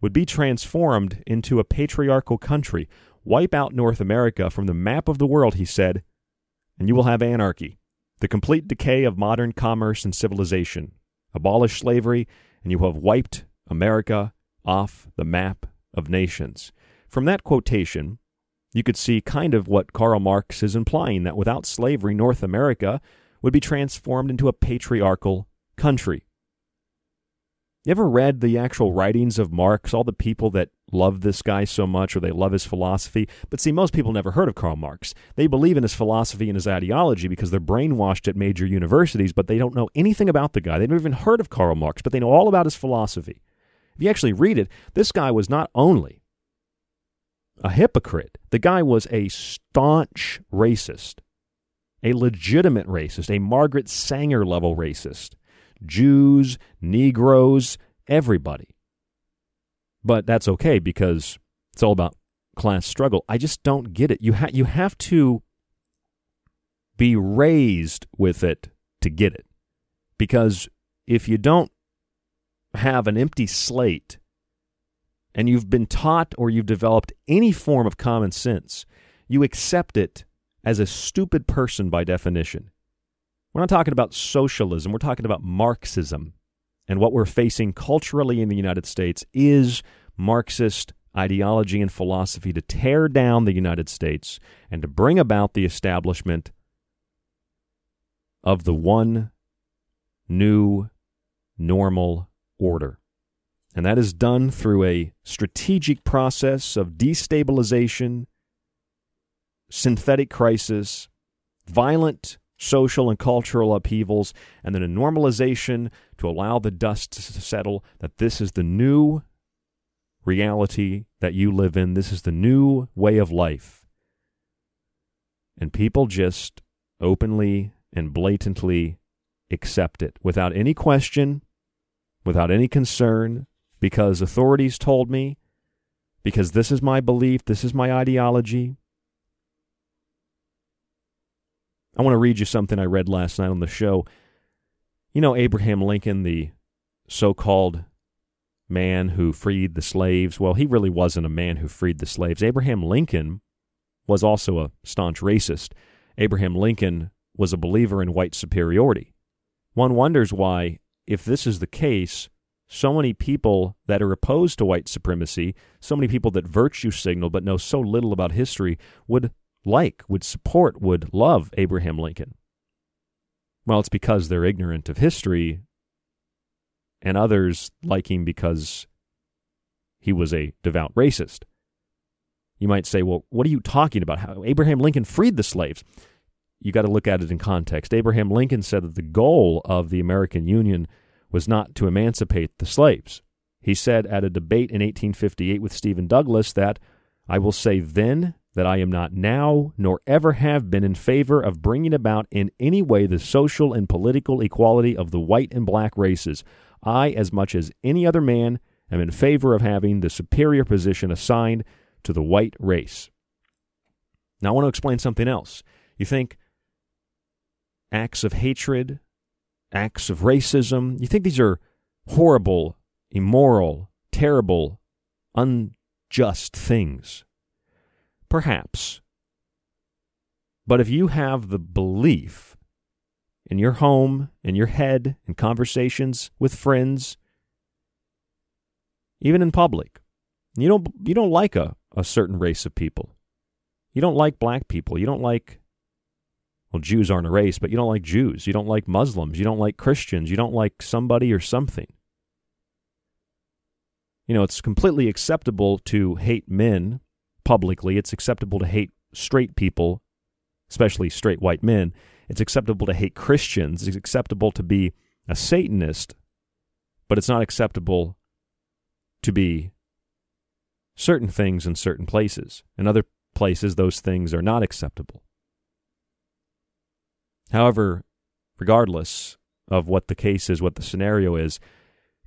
would be transformed into a patriarchal country. Wipe out North America from the map of the world, he said, and you will have anarchy, the complete decay of modern commerce and civilization. Abolish slavery, and you have wiped America off the map of nations. From that quotation, you could see kind of what Karl Marx is implying, that without slavery, North America would be transformed into a patriarchal country. You ever read the actual writings of Marx, all the people that love this guy so much, or they love his philosophy? But see, most people never heard of Karl Marx. They believe in his philosophy and his ideology because they're brainwashed at major universities, but they don't know anything about the guy. They've never even heard of Karl Marx, but they know all about his philosophy. If you actually read it, this guy was not only a hypocrite, the guy was a staunch racist, a legitimate racist, a Margaret Sanger level racist. Jews, Negroes, everybody. But that's okay because it's all about class struggle. I just don't get it. You have to be raised with it to get it. Because if you don't have an empty slate and you've been taught or you've developed any form of common sense, you accept it as a stupid person by definition. We're not talking about socialism. We're talking about Marxism. And what we're facing culturally in the United States is Marxist ideology and philosophy to tear down the United States and to bring about the establishment of the one new normal order. And that is done through a strategic process of destabilization synthetic crisis, violent social and cultural upheavals, and then a normalization to allow the dust to settle, that this is the new reality that you live in. This is the new way of life. And people just openly and blatantly accept it without any question, without any concern, because authorities told me, because this is my belief, this is my ideology. I want to read you something I read last night on the show. You know Abraham Lincoln, the so-called man who freed the slaves? Well, he really wasn't a man who freed the slaves. Abraham Lincoln was also a staunch racist. Abraham Lincoln was a believer in white superiority. One wonders why, if this is the case, so many people that are opposed to white supremacy, so many people that virtue signal but know so little about history would support, would love Abraham Lincoln. Well, it's because they're ignorant of history, and others like him because he was a devout racist. You might say, well, what are you talking about? How Abraham Lincoln freed the slaves. You got to look at it in context. Abraham Lincoln said that the goal of the American Union was not to emancipate the slaves. He said at a debate in 1858 with Stephen Douglas that, "I will say then that I am not now, nor ever have been, in favor of bringing about in any way the social and political equality of the white and black races. I, as much as any other man, am in favor of having the superior position assigned to the white race." Now, I want to explain something else. You think acts of hatred, acts of racism, you think these are horrible, immoral, terrible, unjust things. Perhaps. But if you have the belief in your home, in your head, in conversations with friends, even in public, you don't like a certain race of people. You don't like black people. You don't like, well, Jews aren't a race, but you don't like Jews. You don't like Muslims. You don't like Christians. You don't like somebody or something. You know, it's completely acceptable to hate men publicly. It's acceptable to hate straight people, especially straight white men. It's acceptable to hate Christians. It's acceptable to be a Satanist, but it's not acceptable to be certain things in certain places. In other places, those things are not acceptable. However, regardless of what the case is, what the scenario is,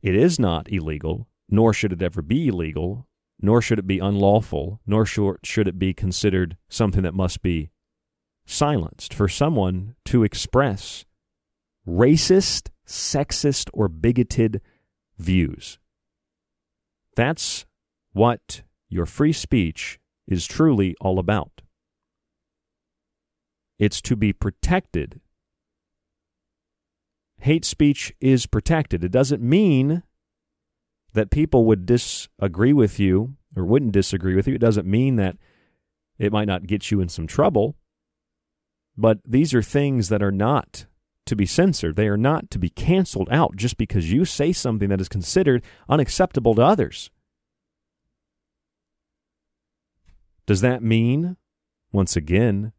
it is not illegal, nor should it ever be illegal, nor should it be unlawful, nor should it be considered something that must be silenced. For someone to express racist, sexist, or bigoted views, that's what your free speech is truly all about. It's to be protected. Hate speech is protected. It doesn't mean that people would disagree with you or wouldn't disagree with you. It doesn't mean that it might not get you in some trouble. But these are things that are not to be censored. They are not to be canceled out just because you say something that is considered unacceptable to others. Does that mean, once again,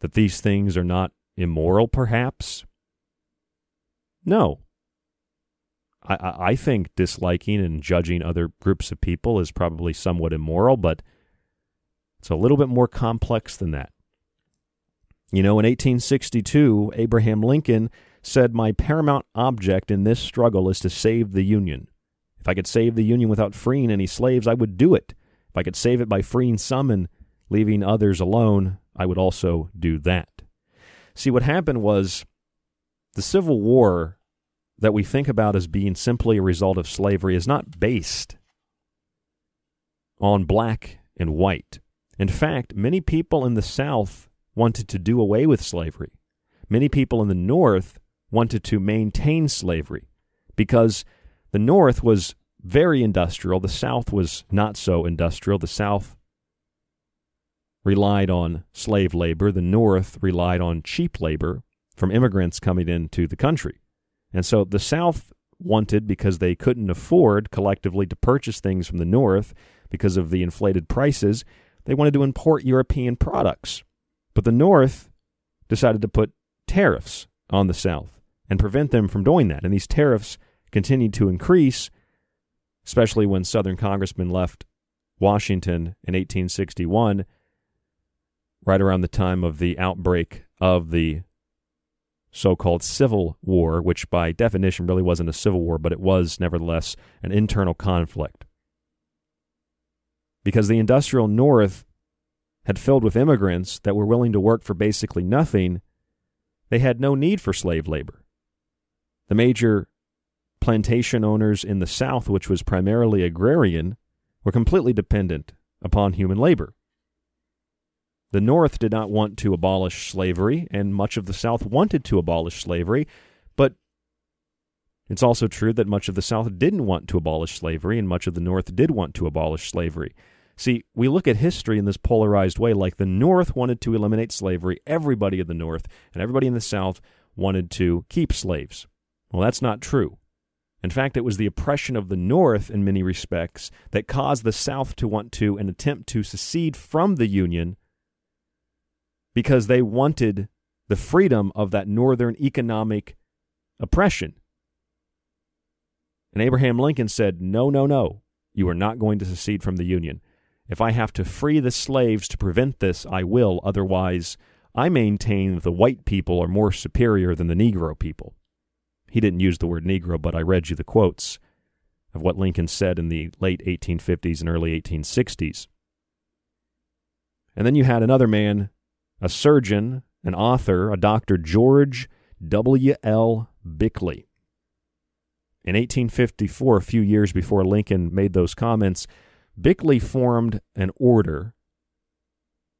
that these things are not immoral, perhaps? No. I think disliking and judging other groups of people is probably somewhat immoral, but it's a little bit more complex than that. You know, in 1862, Abraham Lincoln said, "My paramount object in this struggle is to save the Union. If I could save the Union without freeing any slaves, I would do it. If I could save it by freeing some and leaving others alone, I would also do that." See, what happened was the Civil War that we think about as being simply a result of slavery is not based on black and white. In fact, many people in the South wanted to do away with slavery. Many people in the North wanted to maintain slavery because the North was very industrial. The South was not so industrial. The South relied on slave labor. The North relied on cheap labor from immigrants coming into the country. And so the South wanted, because they couldn't afford collectively to purchase things from the North because of the inflated prices, They wanted to import European products. But the North decided to put tariffs on the South and prevent them from doing that. And these tariffs continued to increase, especially when Southern congressmen left Washington in 1861, right around the time of the outbreak of the so-called Civil War, which by definition really wasn't a civil war, but it was nevertheless an internal conflict. Because the industrial North had filled with immigrants that were willing to work for basically nothing, they had no need for slave labor. The major plantation owners in the South, which was primarily agrarian, were completely dependent upon human labor. The North did not want to abolish slavery, and much of the South wanted to abolish slavery, but it's also true that much of the South didn't want to abolish slavery, and much of the North did want to abolish slavery. See, we look at history in this polarized way, like the North wanted to eliminate slavery, everybody in the North and everybody in the South wanted to keep slaves. Well, that's not true. In fact, it was the oppression of the North in many respects that caused the South to want to and attempt to secede from the Union, because they wanted the freedom of that northern economic oppression. And Abraham Lincoln said, no, no, no, you are not going to secede from the Union. If I have to free the slaves to prevent this, I will. Otherwise, I maintain that the white people are more superior than the Negro people. He didn't use the word Negro, but I read you the quotes of what Lincoln said in the late 1850s and early 1860s. And then you had another man, a surgeon, an author, a Dr. George W.L. Bickley. In 1854, a few years before Lincoln made those comments, Bickley formed an order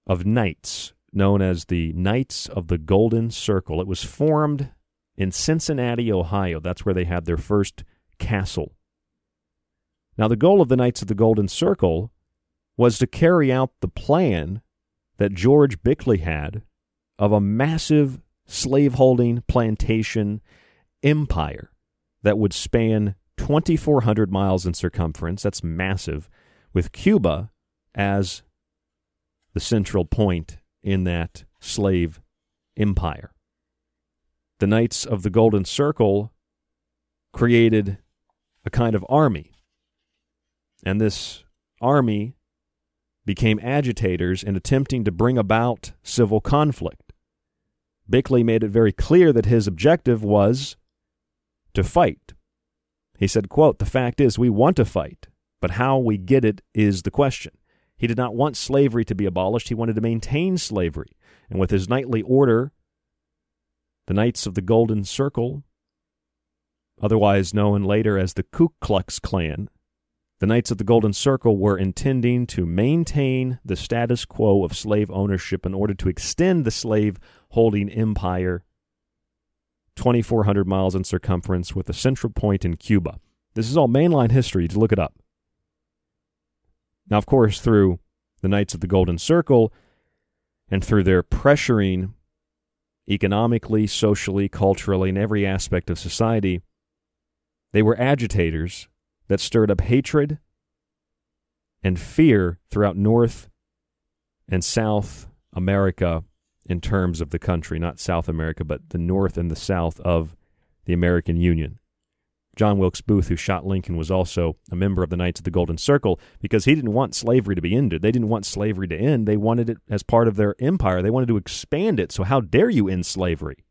of knights known as the Knights of the Golden Circle. It was formed in Cincinnati, Ohio. That's where they had their first castle. Now, the goal of the Knights of the Golden Circle was to carry out the plan that George Bickley had of a massive slaveholding plantation empire that would span 2,400 miles in circumference. That's massive, with Cuba as the central point in that slave empire. The Knights of the Golden Circle created a kind of army, and this army became agitators in attempting to bring about civil conflict. Bickley made it very clear that his objective was to fight. He said, quote, "The fact is we want to fight, but how we get it is the question." He did not want slavery to be abolished. He wanted to maintain slavery. And with his knightly order, the Knights of the Golden Circle, otherwise known later as the Ku Klux Klan, the Knights of the Golden Circle were intending to maintain the status quo of slave ownership in order to extend the slave-holding empire 2,400 miles in circumference with a central point in Cuba. This is all mainline history. You can look it up. Now, of course, through the Knights of the Golden Circle and through their pressuring economically, socially, culturally, in every aspect of society, they were agitators that stirred up hatred and fear throughout North and South America in terms of the country, not South America, but the North and the South of the American Union. John Wilkes Booth, who shot Lincoln, was also a member of the Knights of the Golden Circle because he didn't want slavery to be ended. They didn't want slavery to end. They wanted it as part of their empire. They wanted to expand it. So how dare you end slavery?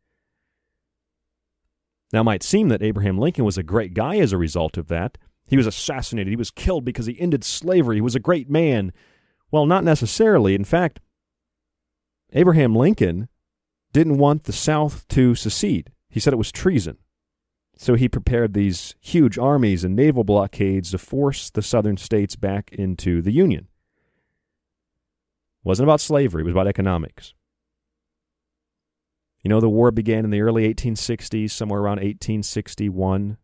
Now, it might seem that Abraham Lincoln was a great guy as a result of that. He was assassinated. He was killed because he ended slavery. He was a great man. Well, not necessarily. In fact, Abraham Lincoln didn't want the South to secede. He said it was treason. So he prepared these huge armies and naval blockades to force the southern states back into the Union. It wasn't about slavery, it was about economics. You know, the war began in the early 1860s, somewhere around 1861.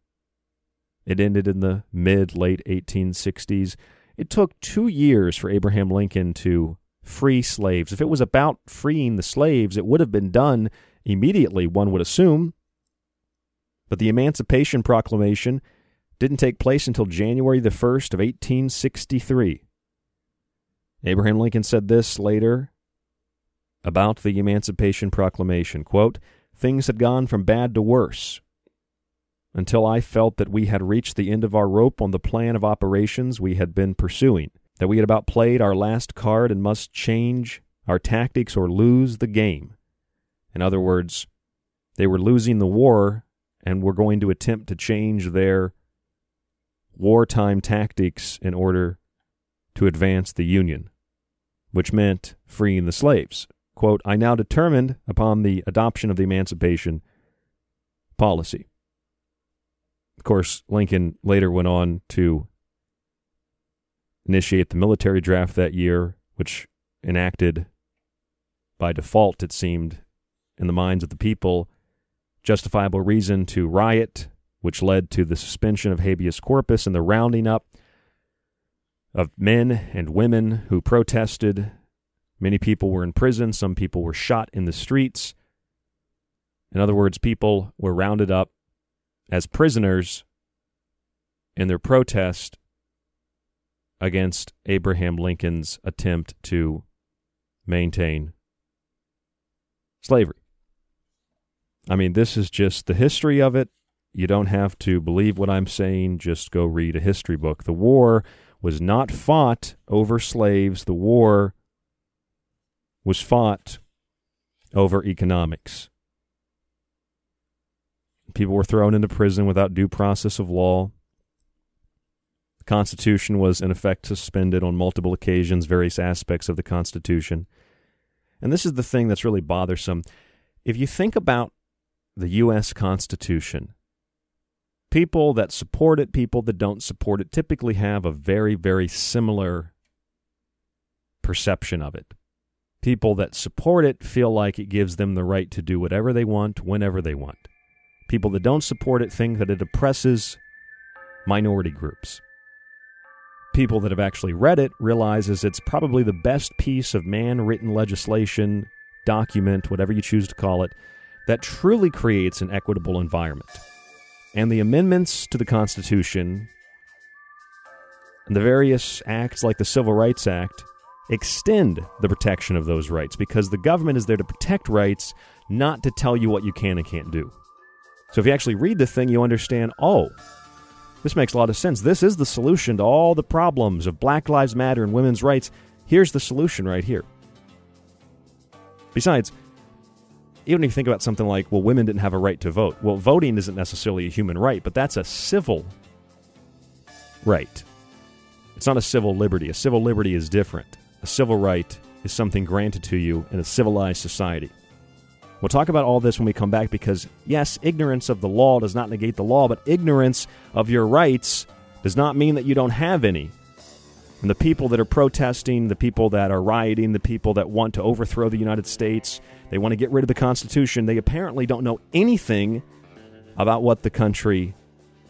It ended in the mid-late 1860s. It took 2 years for Abraham Lincoln to free slaves. If it was about freeing the slaves, it would have been done immediately, one would assume. But the Emancipation Proclamation didn't take place until January the 1st of 1863. Abraham Lincoln said this later about the Emancipation Proclamation, quote, "Things had gone from bad to worse until I felt that we had reached the end of our rope on the plan of operations we had been pursuing, that we had about played our last card and must change our tactics or lose the game." In other words, they were losing the war and were going to attempt to change their wartime tactics in order to advance the Union, which meant freeing the slaves. Quote, "I now determined upon the adoption of the emancipation policy." Of course, Lincoln later went on to initiate the military draft that year, which enacted by default, it seemed, in the minds of the people, justifiable reason to riot, which led to the suspension of habeas corpus and the rounding up of men and women who protested. Many people were in prison. Some people were shot in the streets. In other words, people were rounded up as prisoners in their protest against Abraham Lincoln's attempt to maintain slavery. I mean, this is just the history of it. You don't have to believe what I'm saying. Just go read a history book. The war was not fought over slaves. The war was fought over economics. People were thrown into prison without due process of law. The Constitution was, in effect, suspended on multiple occasions, various aspects of the Constitution. And this is the thing that's really bothersome. If you think about the U.S. Constitution, people that support it, people that don't support it, typically have a very, very similar perception of it. People that support it feel like it gives them the right to do whatever they want, whenever they want. People that don't support it think that it oppresses minority groups. People that have actually read it realizes it's probably the best piece of man-written legislation, document, whatever you choose to call it, that truly creates an equitable environment. And the amendments to the Constitution and the various acts like the Civil Rights Act extend the protection of those rights, because the government is there to protect rights, not to tell you what you can and can't do. So if you actually read the thing, you understand, oh, this makes a lot of sense. This is the solution to all the problems of Black Lives Matter and women's rights. Here's the solution right here. Besides, even if you think about something like, well, women didn't have a right to vote. Well, voting isn't necessarily a human right, but that's a civil right. It's not a civil liberty. A civil liberty is different. A civil right is something granted to you in a civilized society. We'll talk about all this when we come back, because, yes, ignorance of the law does not negate the law, but ignorance of your rights does not mean that you don't have any. And the people that are protesting, the people that are rioting, the people that want to overthrow the United States, they want to get rid of the Constitution, they apparently don't know anything about what the country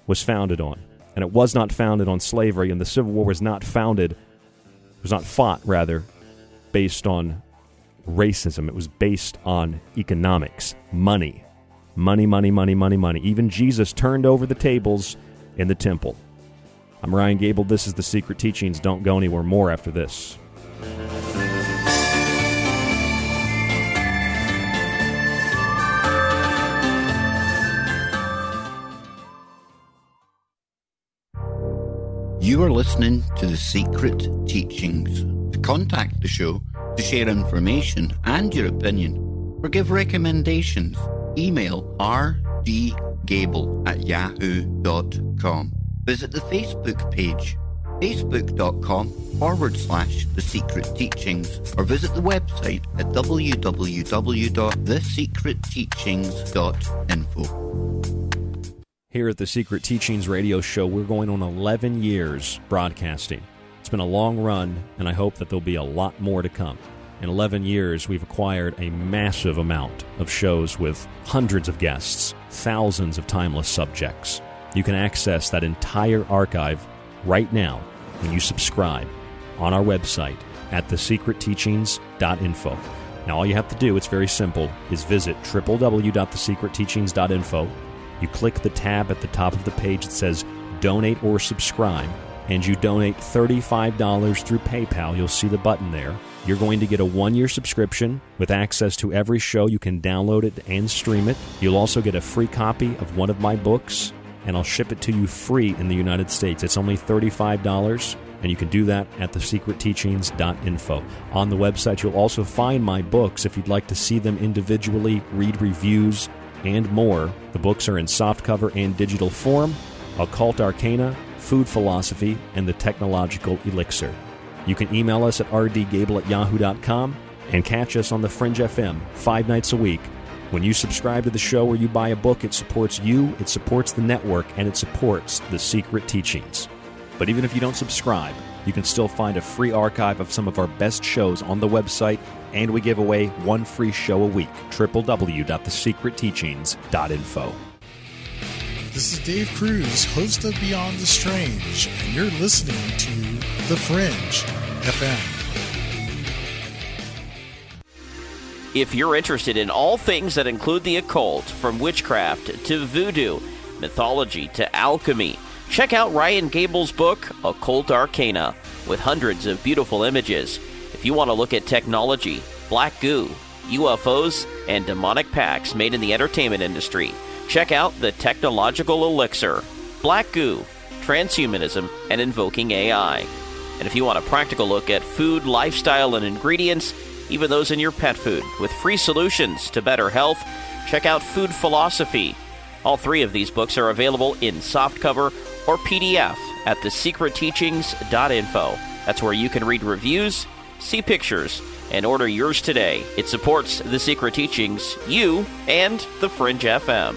was founded on. And it was not founded on slavery, and the Civil War was not fought, based on racism. It was based on economics, money. Money, money, money, money, money. Even Jesus turned over the tables in the temple. I'm Ryan Gable. This is The Secret Teachings. Don't go anywhere. More after this. You are listening to The Secret Teachings. To contact the show, to share information and your opinion, or give recommendations, email rdgable@yahoo.com. Visit the Facebook page, facebook.com/The Secret Teachings, or visit the website at www.thesecretteachings.info. Here at The Secret Teachings Radio Show, we're going on 11 years broadcasting. It's been a long run, and I hope that there'll be a lot more to come. In 11 years, we've acquired a massive amount of shows with hundreds of guests, thousands of timeless subjects. You can access that entire archive right now when you subscribe on our website at thesecretteachings.info. Now, all you have to do, it's very simple, is visit www.thesecretteachings.info. You click the tab at the top of the page that says Donate or Subscribe. and you donate $35 through PayPal, you'll see the button there. You're going to get a one-year subscription with access to every show. You can download it and stream it. You'll also get a free copy of one of my books, and I'll ship it to you free in the United States. It's only $35, and you can do that at thesecretteachings.info. On the website, you'll also find my books if you'd like to see them individually, read reviews, and more. The books are in softcover and digital form: Occult Arcana, Food Philosophy, and the Technological Elixir. You can email us at rdgable@yahoo.com and catch us on the Fringe FM 5 nights a week. When you subscribe to the show or you buy a book, it supports you, it supports the network, and it supports The Secret Teachings. But even if you don't subscribe, you can still find a free archive of some of our best shows on the website, and we give away one free show a week, www.thesecretteachings.info. This is Dave Cruz, host of Beyond the Strange, and you're listening to The Fringe FM. If you're interested in all things that include the occult, from witchcraft to voodoo, mythology to alchemy, check out Ryan Gable's book, Occult Arcana, with hundreds of beautiful images. If you want to look at technology, black goo, UFOs, and demonic pacts made in the entertainment industry, check out The Technological Elixir, Black Goo, Transhumanism, and Invoking AI. And if you want a practical look at food, lifestyle, and ingredients, even those in your pet food, with free solutions to better health, check out Food Philosophy. All three of these books are available in softcover or PDF at thesecretteachings.info. That's where you can read reviews, see pictures, and order yours today. It supports The Secret Teachings, you, and The Fringe FM.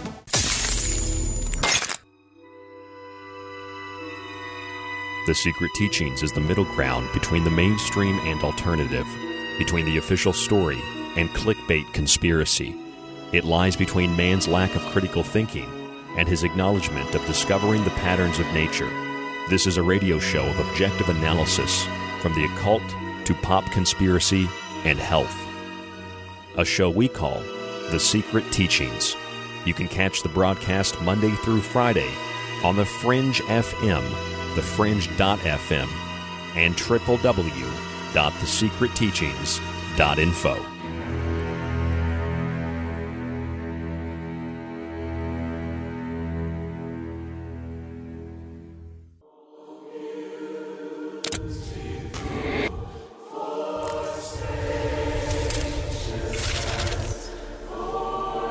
The Secret Teachings is the middle ground between the mainstream and alternative, between the official story and clickbait conspiracy. It lies between man's lack of critical thinking and his acknowledgement of discovering the patterns of nature. This is a radio show of objective analysis, from the occult to pop conspiracy and health. A show we call The Secret Teachings. You can catch the broadcast Monday through Friday on The Fringe FM, thefringe.fm, and www.thesecretteachings.info.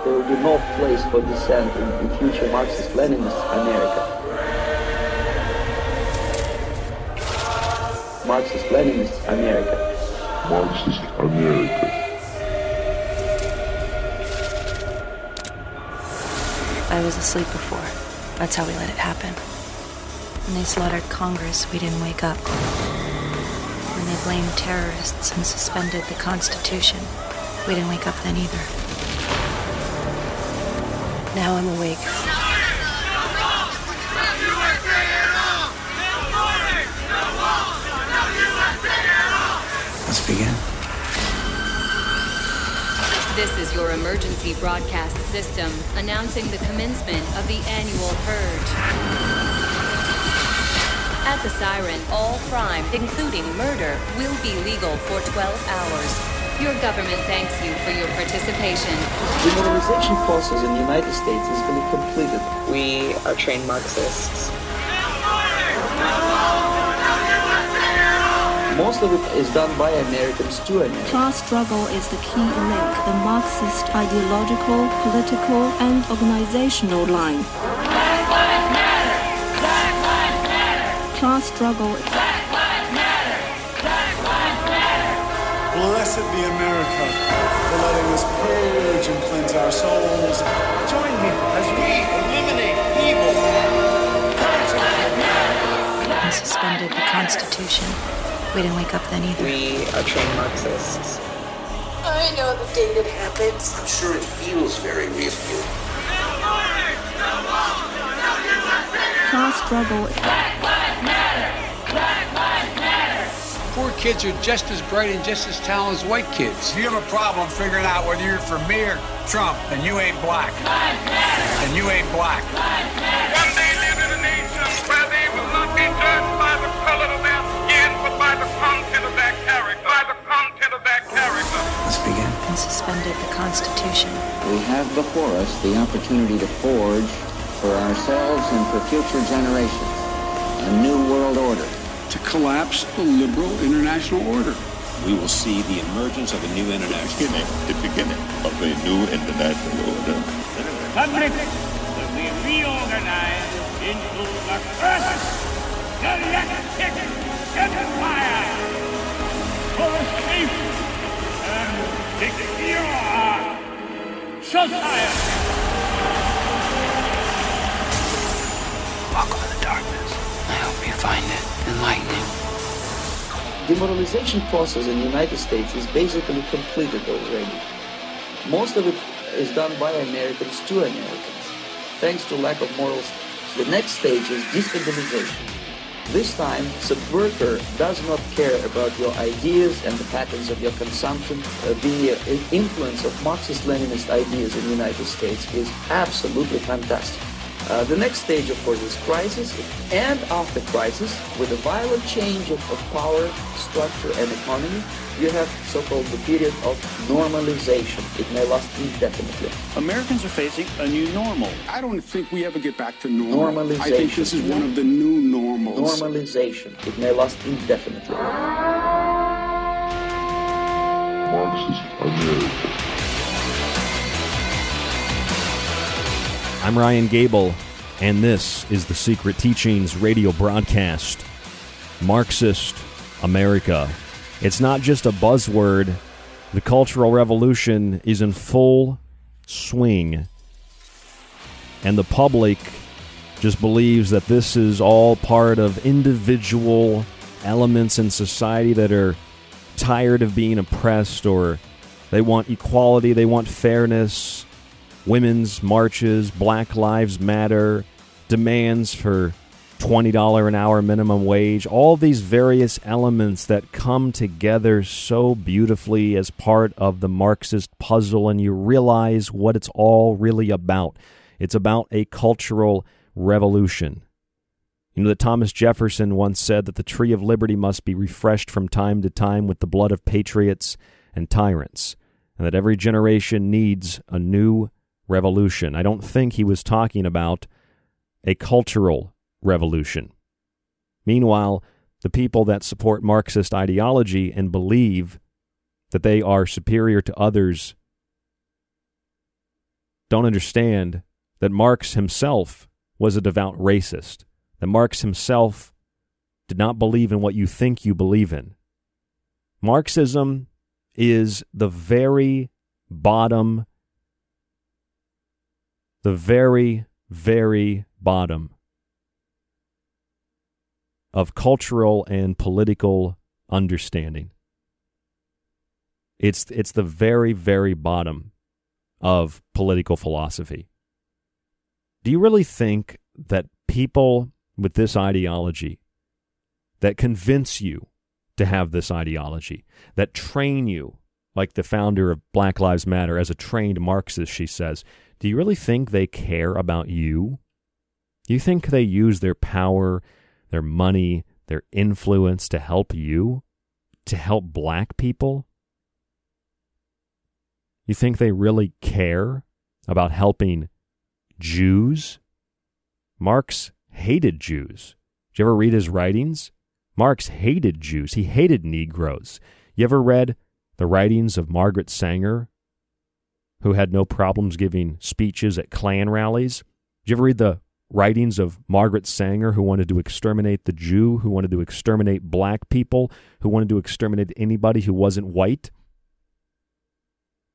There will be no place for dissent in the future Marxist-Leninist America. Marxist-Leninist America. Marxist America. I was asleep before. That's how we let it happen. When they slaughtered Congress, we didn't wake up. When they blamed terrorists and suspended the Constitution, we didn't wake up then either. Now I'm awake. Let's begin. This is your emergency broadcast system announcing the commencement of the annual purge. At the siren, all crime, including murder, will be legal for 12 hours. Your government thanks you for your participation. The demobilization process in the United States is fully completed. We are trained Marxists. Most of it is done by Americans to Americans. Class struggle is the key link, the Marxist ideological, political, and organizational line. Black Lives Matter! Black Lives Matter! Class struggle. Black Lives Matter! Black Lives Matter! Blessed be America for letting us purge and cleanse our souls. Join me as we eliminate evil. Black Lives Matter! And suspended the Constitution. We didn't wake up then either. We are trained Marxists. I know the date it happens. I'm sure it feels very real to you. Class struggle. Black lives matter! Black lives matter! Poor kids are just as bright and just as talented as white kids. If you have a problem figuring out whether you're for me or Trump, then you ain't black. Lives matter! And you ain't black. Lives matter! One day live in a nation where they will not be judged by the color of their skin, but by the content of their character. By the content of their character. Let's begin. And suspended the Constitution. We have before us the opportunity to forge for ourselves and for future generations a new world order. To collapse the liberal international order. We will see the emergence of a new international order. The beginning of a new international order. The Republic will be reorganized into the first galactic empire for safety and secure society. Walk over the darkness. I hope you find it enlightening. Demoralization process in the United States is basically completed already. Most of it is done by Americans to Americans, thanks to lack of morals. The next stage is destabilization. This time, subverter does not care about your ideas and the patterns of your consumption. The influence of Marxist-Leninist ideas in the United States is absolutely fantastic. The next stage, of course, is crisis, and after crisis, with a violent change of power, structure, and economy, you have so-called the period of normalization. It may last indefinitely. Americans are facing a new normal. I don't think we ever get back to normal. Normalization. I think this is one of the new normals. Normalization. It may last indefinitely. Marxist America. I'm Ryan Gable, and this is The Secret Teachings radio broadcast, Marxist America. It's not just a buzzword. The Cultural Revolution is in full swing, and the public just believes that this is all part of individual elements in society that are tired of being oppressed, or they want equality, they want fairness. Women's marches, Black Lives Matter, demands for $20 an hour minimum wage, all these various elements that come together so beautifully as part of the Marxist puzzle, and you realize what it's all really about. It's about a cultural revolution. You know that Thomas Jefferson once said that the tree of liberty must be refreshed from time to time with the blood of patriots and tyrants, and that every generation needs a new revolution. I don't think he was talking about a cultural revolution. Meanwhile, the people that support Marxist ideology and believe that they are superior to others don't understand that Marx himself was a devout racist, that Marx himself did not believe in what you think you believe in. Marxism is the very bottom, the very, very bottom of cultural and political understanding. It's the very, very bottom of political philosophy. Do you really think that people with this ideology that convince you to have this ideology, that train you, like the founder of Black Lives Matter, as a trained Marxist, she says, do you really think they care about you? Do you think they use their power, their money, their influence to help you? To help black people? You think they really care about helping Jews? Marx hated Jews. Did you ever read his writings? Marx hated Jews. He hated Negroes. You ever read the writings of Margaret Sanger, who had no problems giving speeches at Klan rallies? Did you ever read the writings of Margaret Sanger, who wanted to exterminate the Jew, who wanted to exterminate black people, who wanted to exterminate anybody who wasn't white?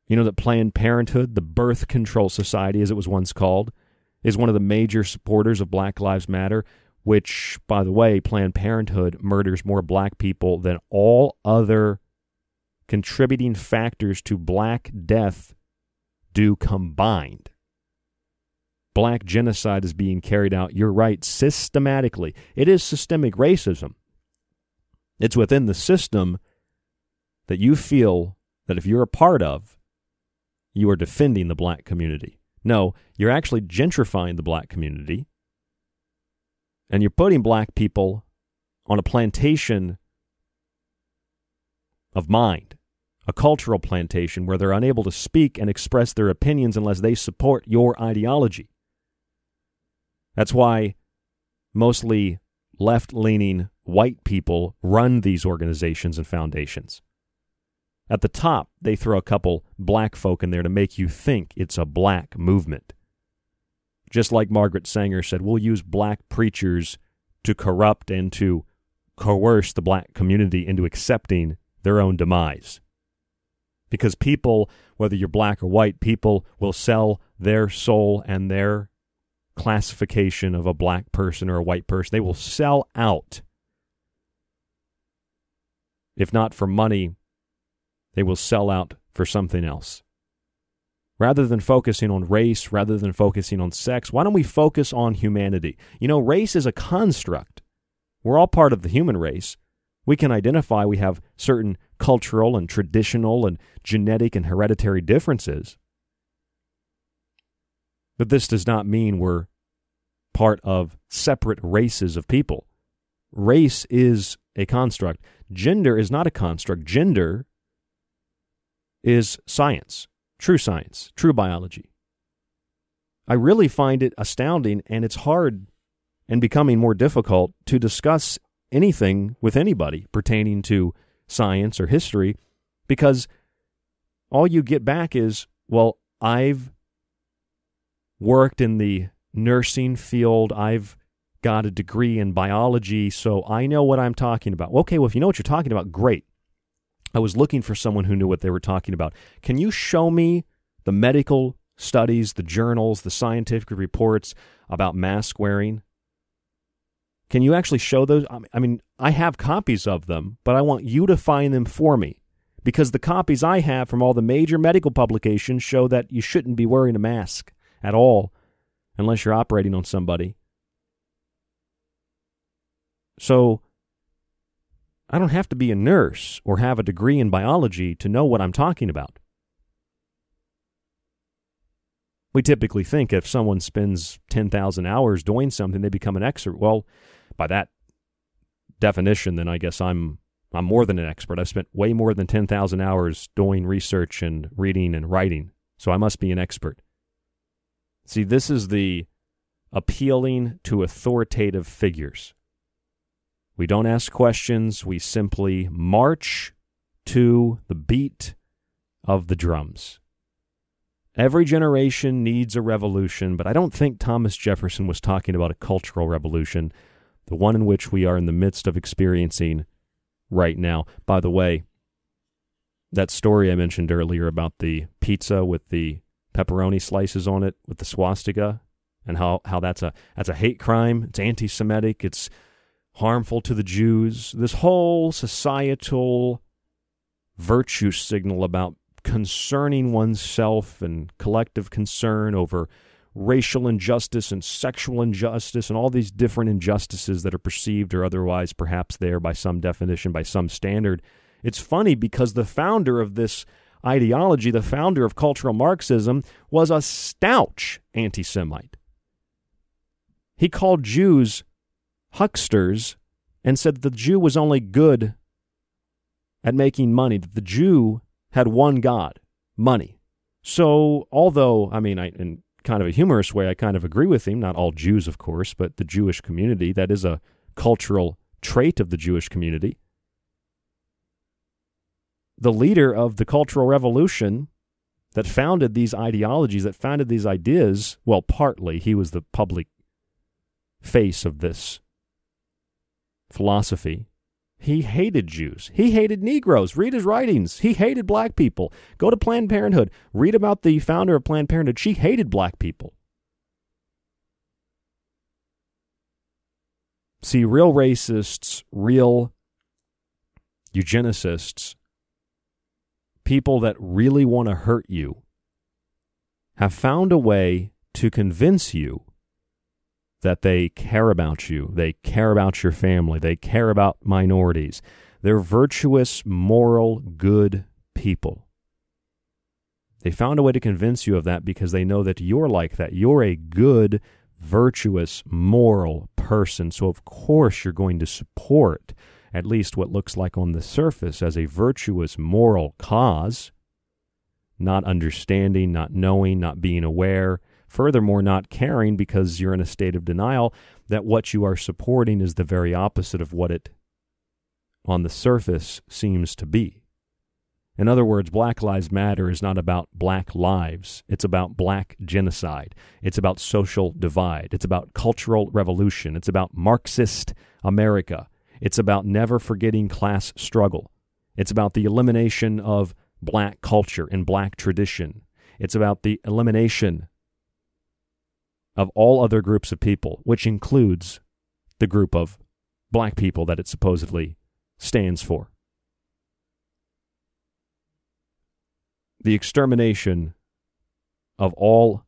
You know that Planned Parenthood, the Birth Control Society, as it was once called, is one of the major supporters of Black Lives Matter. which, by the way, Planned Parenthood murders more black people than all other contributing factors to black death do combined. Black genocide is being carried out, you're right, systematically. It is systemic racism. It's within the system that you feel that if you're a part of, you are defending the black community. No, you're actually gentrifying the black community. And you're putting black people on a plantation of mind, a cultural plantation where they're unable to speak and express their opinions unless they support your ideology. That's why mostly left-leaning white people run these organizations and foundations. At the top, they throw a couple black folk in there to make you think it's a black movement. Just like Margaret Sanger said, we'll use black preachers to corrupt and to coerce the black community into accepting their own demise. Because people, whether you're black or white, people will sell their soul and their classification of a black person or a white person. They will sell out. If not for money, they will sell out for something else. Rather than focusing on race, rather than focusing on sex, why don't we focus on humanity? You know, race is a construct. We're all part of the human race. We can identify we have certain cultural and traditional and genetic and hereditary differences. But this does not mean we're part of separate races of people. Race is a construct. Gender is not a construct. Gender is science, true biology. I really find it astounding, and it's hard and becoming more difficult to discuss anything with anybody pertaining to science or history, because all you get back is, well, I've worked in the nursing field, I've got a degree in biology, so I know what I'm talking about. Okay, well, if you know what you're talking about, great. I was looking for someone who knew what they were talking about. Can you show me the medical studies, the journals, the scientific reports about mask wearing? Can you actually show those? I mean, I have copies of them, but I want you to find them for me, because the copies I have from all the major medical publications show that you shouldn't be wearing a mask at all unless you're operating on somebody. So I don't have to be a nurse or have a degree in biology to know what I'm talking about. We typically think if someone spends 10,000 hours doing something, they become an expert. Well, by that definition, then I guess I'm more than an expert. I've spent way more than 10,000 hours doing research and reading and writing, so I must be an expert. See, this is the appealing to authoritative figures. We don't ask questions, we simply march to the beat of the drums. Every generation needs a revolution, but I don't think Thomas Jefferson was talking about a cultural revolution, the one in which we are in the midst of experiencing right now. By the way, that story I mentioned earlier about the pizza with the pepperoni slices on it with the swastika, and how that's a hate crime, it's anti-Semitic, it's harmful to the Jews, this whole societal virtue signal about concerning oneself and collective concern over racial injustice and sexual injustice and all these different injustices that are perceived or otherwise perhaps there by some definition, by some standard. It's funny because the founder of this ideology, the founder of cultural Marxism, was a staunch anti-Semite. He called Jews hucksters and said that the Jew was only good at making money, that the Jew had one God, money. So although, in kind of a humorous way, I kind of agree with him, not all Jews, of course, but the Jewish community, that is a cultural trait of the Jewish community. The leader of the Cultural Revolution that founded these ideologies, that founded these ideas, well, partly he was the public face of this philosophy. He hated Jews. He hated Negroes. Read his writings. He hated black people. Go to Planned Parenthood. Read about the founder of Planned Parenthood. She hated black people. See, real racists, real eugenicists, people that really want to hurt you, have found a way to convince you that they care about you, they care about your family, they care about minorities. They're virtuous, moral, good people. They found a way to convince you of that because they know that you're like that. You're a good, virtuous, moral person. So of course you're going to support at least what looks like on the surface as a virtuous, moral cause, not understanding, not knowing, not being aware, furthermore, not caring because you're in a state of denial that what you are supporting is the very opposite of what it on the surface seems to be. In other words, Black Lives Matter is not about black lives. It's about black genocide. It's about social divide. It's about cultural revolution. It's about Marxist America. It's about never forgetting class struggle. It's about the elimination of black culture and black tradition. It's about the elimination of all other groups of people, which includes the group of black people that it supposedly stands for. The extermination of all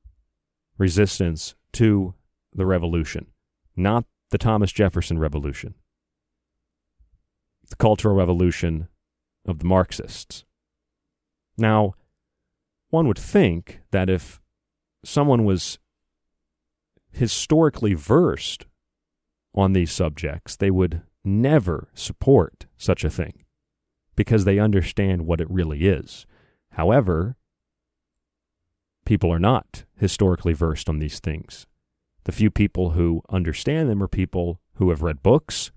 resistance to the revolution, not the Thomas Jefferson revolution, the Cultural Revolution of the Marxists. Now, one would think that if someone was historically versed on these subjects, they would never support such a thing because they understand what it really is. However, people are not historically versed on these things. The few people who understand them are people who have read books,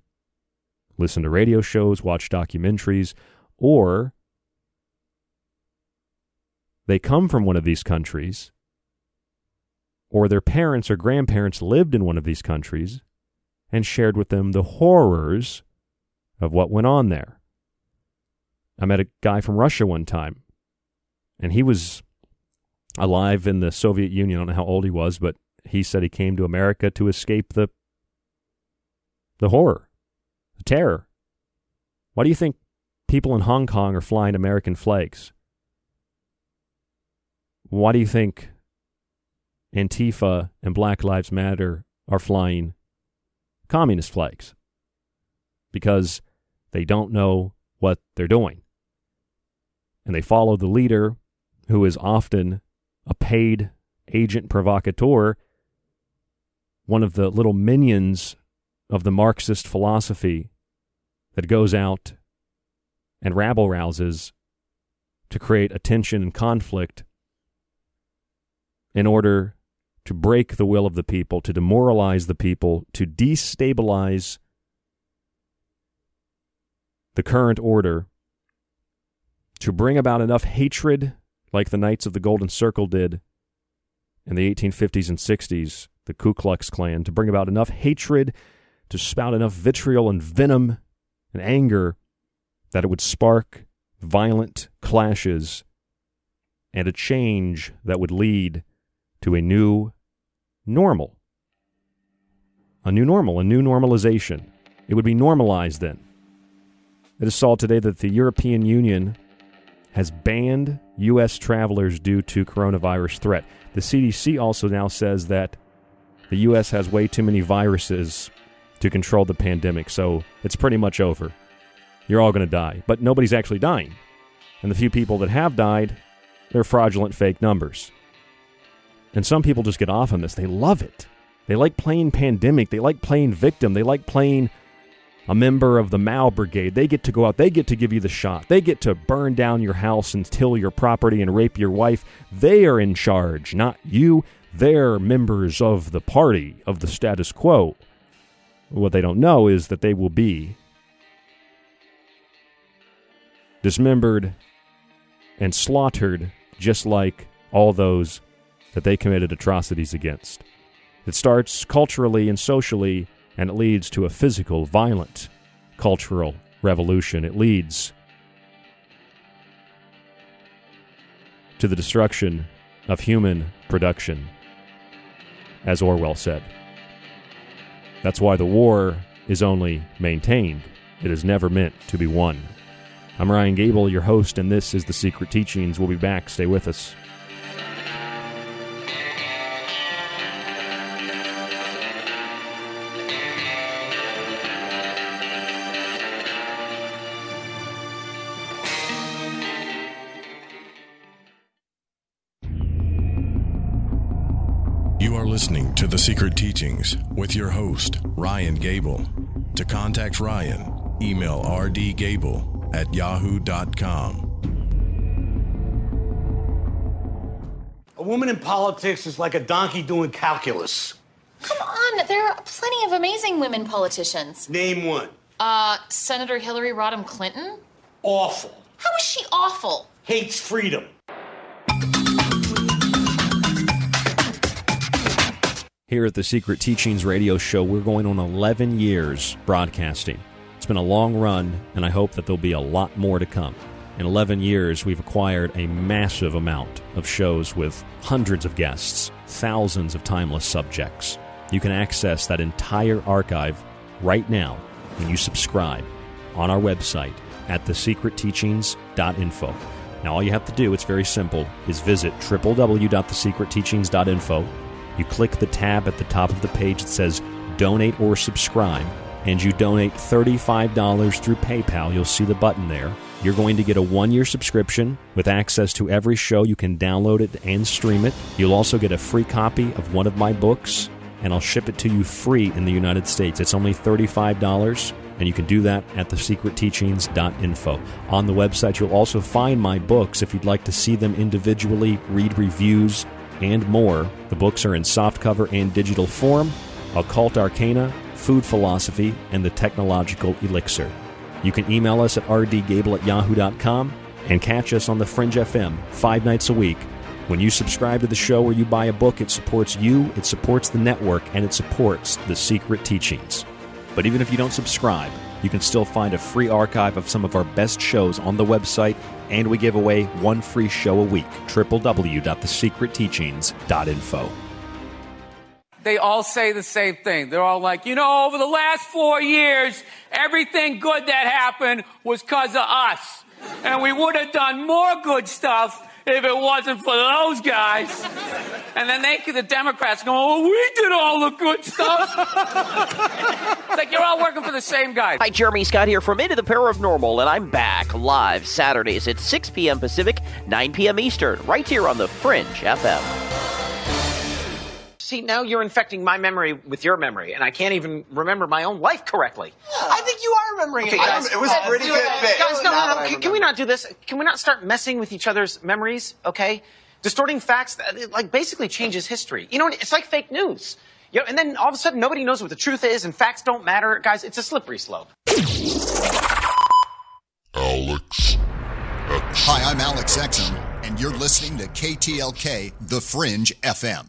listen to radio shows, watch documentaries, or they come from one of these countries, or their parents or grandparents lived in one of these countries and shared with them the horrors of what went on there. I met a guy from Russia one time, and he was alive in the Soviet Union. I don't know how old he was, but he said he came to America to escape the horror, the terror. Why do you think people in Hong Kong are flying American flags? Why do you think Antifa and Black Lives Matter are flying communist flags? Because they don't know what they're doing. And they follow the leader, who is often a paid agent provocateur, one of the little minions of the Marxist philosophy that goes out and rabble-rouses to create attention and conflict in order to break the will of the people, to demoralize the people, to destabilize the current order, to bring about enough hatred like the Knights of the Golden Circle did in the 1850s and 60s, the Ku Klux Klan, to bring about enough hatred, to spout enough vitriol and venom and anger that it would spark violent clashes and a change that would lead to a new normalization. It would be normalized then. It is saw today that the European Union has banned U.S. travelers due to coronavirus threat. The CDC also now says that the U.S. has way too many viruses to control the pandemic, so it's pretty much over. You're all going to die. But nobody's actually dying. And the few people that have died, they're fraudulent fake numbers. And some people just get off on this. They love it. They like playing pandemic. They like playing victim. They like playing a member of the Mao Brigade. They get to go out. They get to give you the shot. They get to burn down your house and till your property and rape your wife. They are in charge, not you. They're members of the party, of the status quo. What they don't know is that they will be dismembered and slaughtered just like all those that they committed atrocities against. It starts culturally and socially, and it leads to a physical, violent, cultural revolution. It leads to the destruction of human production, as Orwell said. That's why the war is only maintained. It is never meant to be won. I'm Ryan Gable, your host, and this is The Secret Teachings. We'll be back. Stay with us. Listening to The Secret Teachings with your host, Ryan Gable. To contact Ryan, email rdgable@yahoo.com. A woman in politics is like a donkey doing calculus. Come on, there are plenty of amazing women politicians. Name one. Senator Hillary Rodham Clinton? Awful. How is she awful? Hates freedom. Here at the Secret Teachings radio show, we're going on 11 years broadcasting. It's been a long run, and I hope that there'll be a lot more to come. In 11 years, we've acquired a massive amount of shows with hundreds of guests, thousands of timeless subjects. You can access that entire archive right now when you subscribe on our website at thesecretteachings.info. Now, all you have to do, it's very simple, is visit www.thesecretteachings.info. You click the tab at the top of the page that says Donate or Subscribe, and you donate $35 through PayPal. You'll see the button there. You're going to get a one-year subscription with access to every show. You can download it and stream it. You'll also get a free copy of one of my books, and I'll ship it to you free in the United States. It's only $35, and you can do that at thesecretteachings.info. On the website, you'll also find my books if you'd like to see them individually, read reviews, and more. The books are in softcover and digital form: Occult Arcana, Food Philosophy, and the Technological Elixir. You can email us at rdgable@yahoo.com and catch us on the Fringe FM 5 nights a week. When you subscribe to the show or you buy a book, it supports you, it supports the network, and it supports The Secret Teachings. But even if you don't subscribe, you can still find a free archive of some of our best shows on the website, and we give away one free show a week, www.thesecretteachings.info. They all say the same thing. They're all like, you know, over the last 4 years, everything good that happened was because of us. And we would have done more good stuff if it wasn't for those guys. And then the Democrats go, oh, we did all the good stuff. It's like you're all working for the same guy. Hi, Jeremy Scott here from Into the Paranormal, and I'm back live Saturdays at 6 p.m. Pacific, 9 p.m. Eastern, right here on the Fringe FM. See, now you're infecting my memory with your memory, and I can't even remember my own life correctly. Yeah. I think you are remembering it. Okay, it was a pretty good bit. Guys, no. Can we not do this? Can we not start messing with each other's memories, okay? Distorting facts, it basically changes history. You know, it's like fake news. You know, and then all of a sudden, nobody knows what the truth is, and facts don't matter. Guys, it's a slippery slope. Alex Exxon. Hi, I'm Alex Exxon, and you're listening to KTLK, The Fringe FM.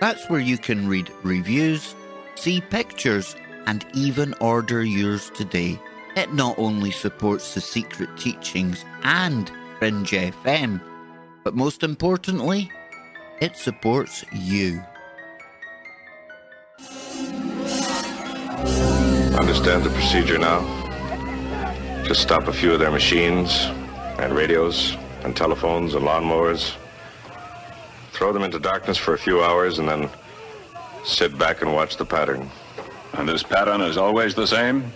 That's where you can read reviews, see pictures, and even order yours today. It not only supports The Secret Teachings and Fringe FM, but most importantly, it supports you. Understand the procedure now? Just stop a few of their machines and radios and telephones and lawnmowers. Throw them into darkness for a few hours and then sit back and watch the pattern. And this pattern is always the same?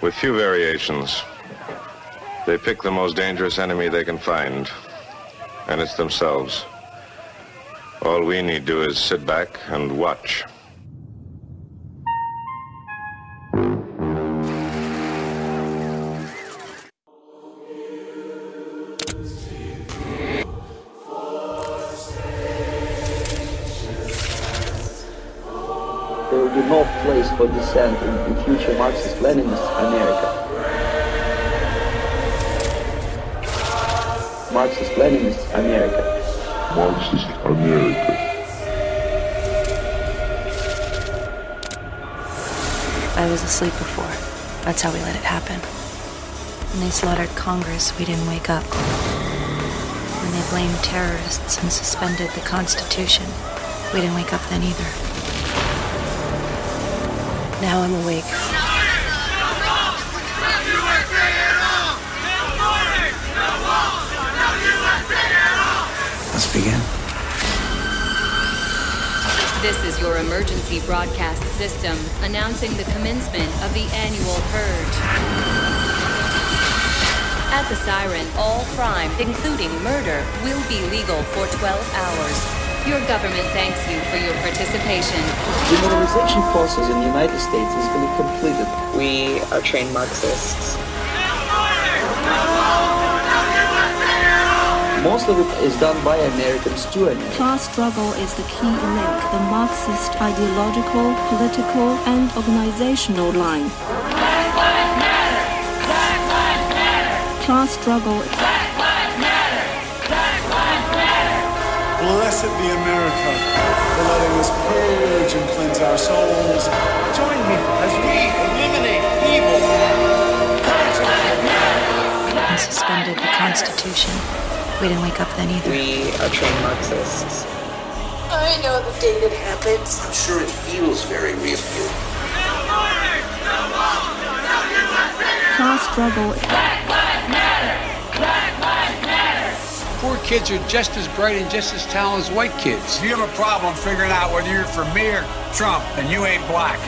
With few variations, they pick the most dangerous enemy they can find, and it's themselves. All we need to do is sit back and watch. No place for dissent in the future Marxist-Leninist America. Marxist-Leninist America. Marxist America. I was asleep before. That's how we let it happen. When they slaughtered Congress, we didn't wake up. When they blamed terrorists and suspended the Constitution, we didn't wake up then either. Now I'm awake. Let's begin. This is your emergency broadcast system announcing the commencement of the annual purge. At the siren, all crime, including murder, will be legal for 12 hours. Your government thanks you for your participation. Demobilization process in the United States is fully completed. We are trained Marxists. Most of it is done by Americans to Americans. Class struggle is the key link, the Marxist ideological, political, and organizational line. Black Lives Matter! Black Lives Matter! Class struggle. Black Lives Matter! Black Lives Matter! Blessed be America for letting us purge and cleanse our souls. Join me as we eliminate evil. And suspended the Constitution. We didn't wake up then either. We are trained Marxists. I know the date it happens. I'm sure it feels very real to you. Class struggle. Black Lives Matter! Black Lives Matter! Poor kids are just as bright and just as talented as white kids. If you have a problem figuring out whether you're for me or Trump, and you ain't black.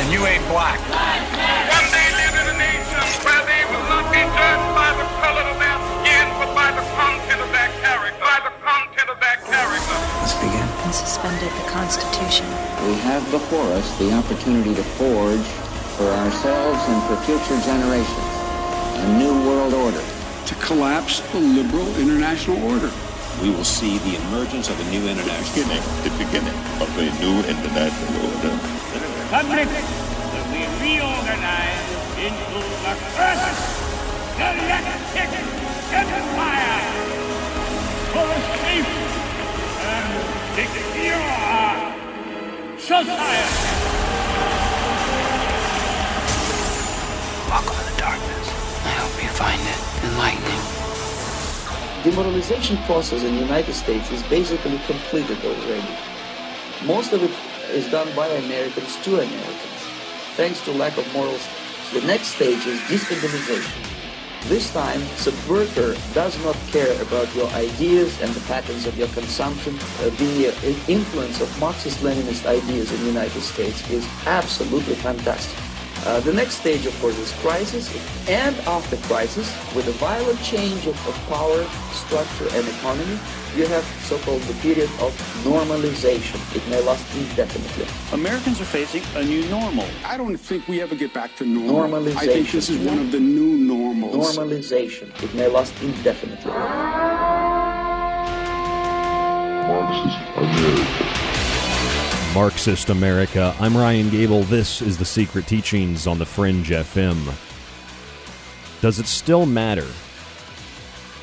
And you ain't black. One day live in a nation where they will not be judged by the color of their skin, but by the content of their character. By the content of their character. Let's begin. And suspended the Constitution. We have before us the opportunity to forge for ourselves and for future generations a new world order. To collapse the liberal international order. We will see the emergence of a new international order. The beginning of a new international order. The country will be reorganized into the first galactic empire for safety and secure society. Welcome to the darkness. I hope you find it enlightening. Demoralization process in the United States is basically completed already. Most of it is done by Americans to Americans, thanks to lack of morals. The next stage is destabilization. This time, subverter does not care about your ideas and the patterns of your consumption. The influence of Marxist-Leninist ideas in the United States is absolutely fantastic. The next stage, of course, is crisis, and after crisis, with a violent change of power, structure, and economy, you have so-called the period of normalization. It may last indefinitely. Americans are facing a new normal. I don't think we ever get back to normal. Normalization. I think this is one of the new normals. Normalization. It may last indefinitely. Marxist America. Marxist America. I'm Ryan Gable. This is The Secret Teachings on the Fringe FM. Does it still matter?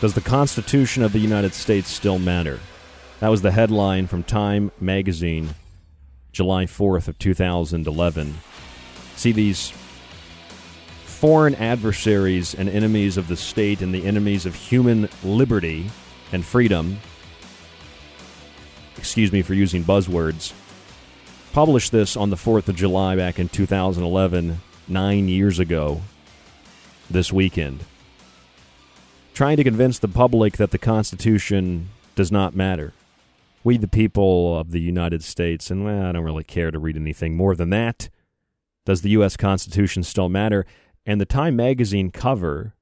Does the Constitution of the United States still matter? That was the headline from Time Magazine, July 4th of 2011. See, these foreign adversaries and enemies of the state and the enemies of human liberty and freedom, excuse me for using buzzwords, published this on the 4th of July back in 2011, 9 years ago, this weekend, trying to convince the public that the Constitution does not matter. We, the people of the United States, and well, I don't really care to read anything more than that, Does the U.S. Constitution still matter? And the Time Magazine cover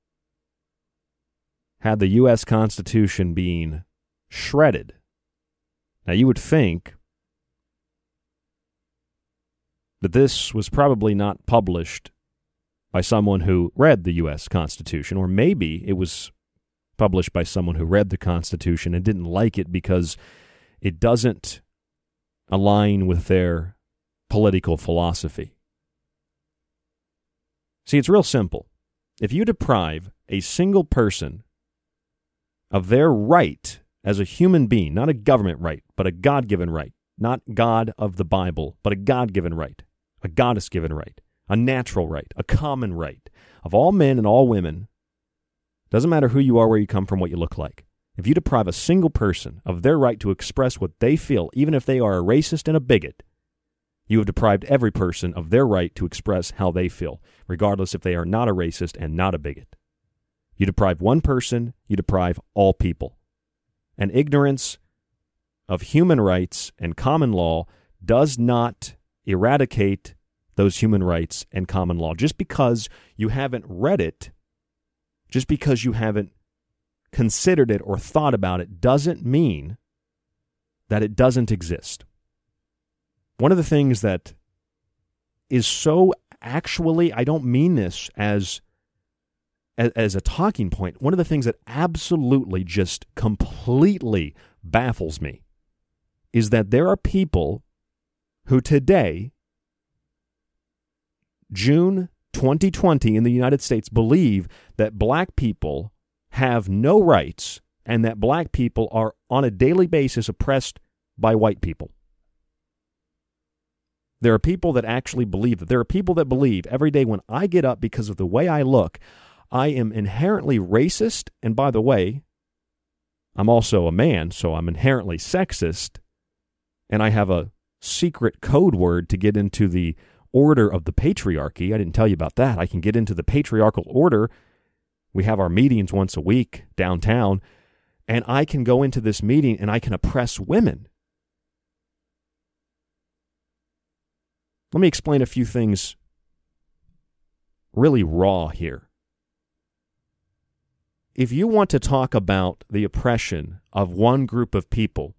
had the U.S. Constitution being shredded. Now, you would think that this was probably not published by someone who read the U.S. Constitution, or maybe it was published by someone who read the Constitution and didn't like it because it doesn't align with their political philosophy. See, it's real simple. If you deprive a single person of their right as a human being, not a government right, but a God-given right, not God of the Bible, but a God-given right, a goddess-given right, a natural right, a common right of all men and all women, doesn't matter who you are, where you come from, what you look like. If you deprive a single person of their right to express what they feel, even if they are a racist and a bigot, you have deprived every person of their right to express how they feel, regardless if they are not a racist and not a bigot. You deprive one person, you deprive all people. And ignorance of human rights and common law does not eradicate those human rights and common law. Just because you haven't read it, just because you haven't considered it or thought about it, doesn't mean that it doesn't exist. One of the things that is so actually, I don't mean this as a talking point, one of the things that absolutely just completely baffles me is that there are people who today, June 2020 in the United States, believe that black people have no rights and that black people are on a daily basis oppressed by white people. There are people that actually believe that. There are people that believe every day when I get up because of the way I look, I am inherently racist. And by the way, I'm also a man, so I'm inherently sexist. And I have a secret code word to get into the order of the patriarchy. I didn't tell you about that. I can get into the patriarchal order. We have our meetings once a week downtown. And I can go into this meeting and I can oppress women. Let me explain a few things really raw here. If you want to talk about the oppression of one group of people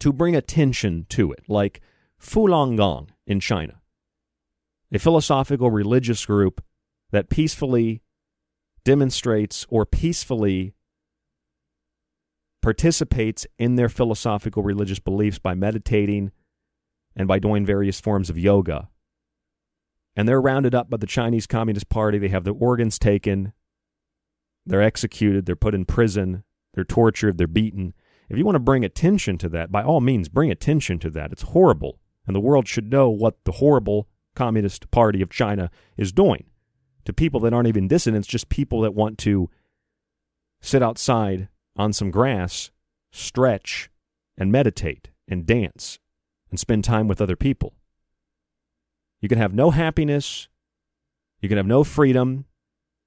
to bring attention to it, like Falun Gong in China, a philosophical religious group that peacefully demonstrates or peacefully participates in their philosophical religious beliefs by meditating and by doing various forms of yoga. And they're rounded up by the Chinese Communist Party. They have their organs taken. They're executed. They're put in prison. They're tortured. They're beaten. If you want to bring attention to that, by all means, bring attention to that. It's horrible. And the world should know what the horrible Communist Party of China is doing to people that aren't even dissidents, just people that want to sit outside on some grass, stretch, and meditate, and dance, and spend time with other people. You can have no happiness. You can have no freedom.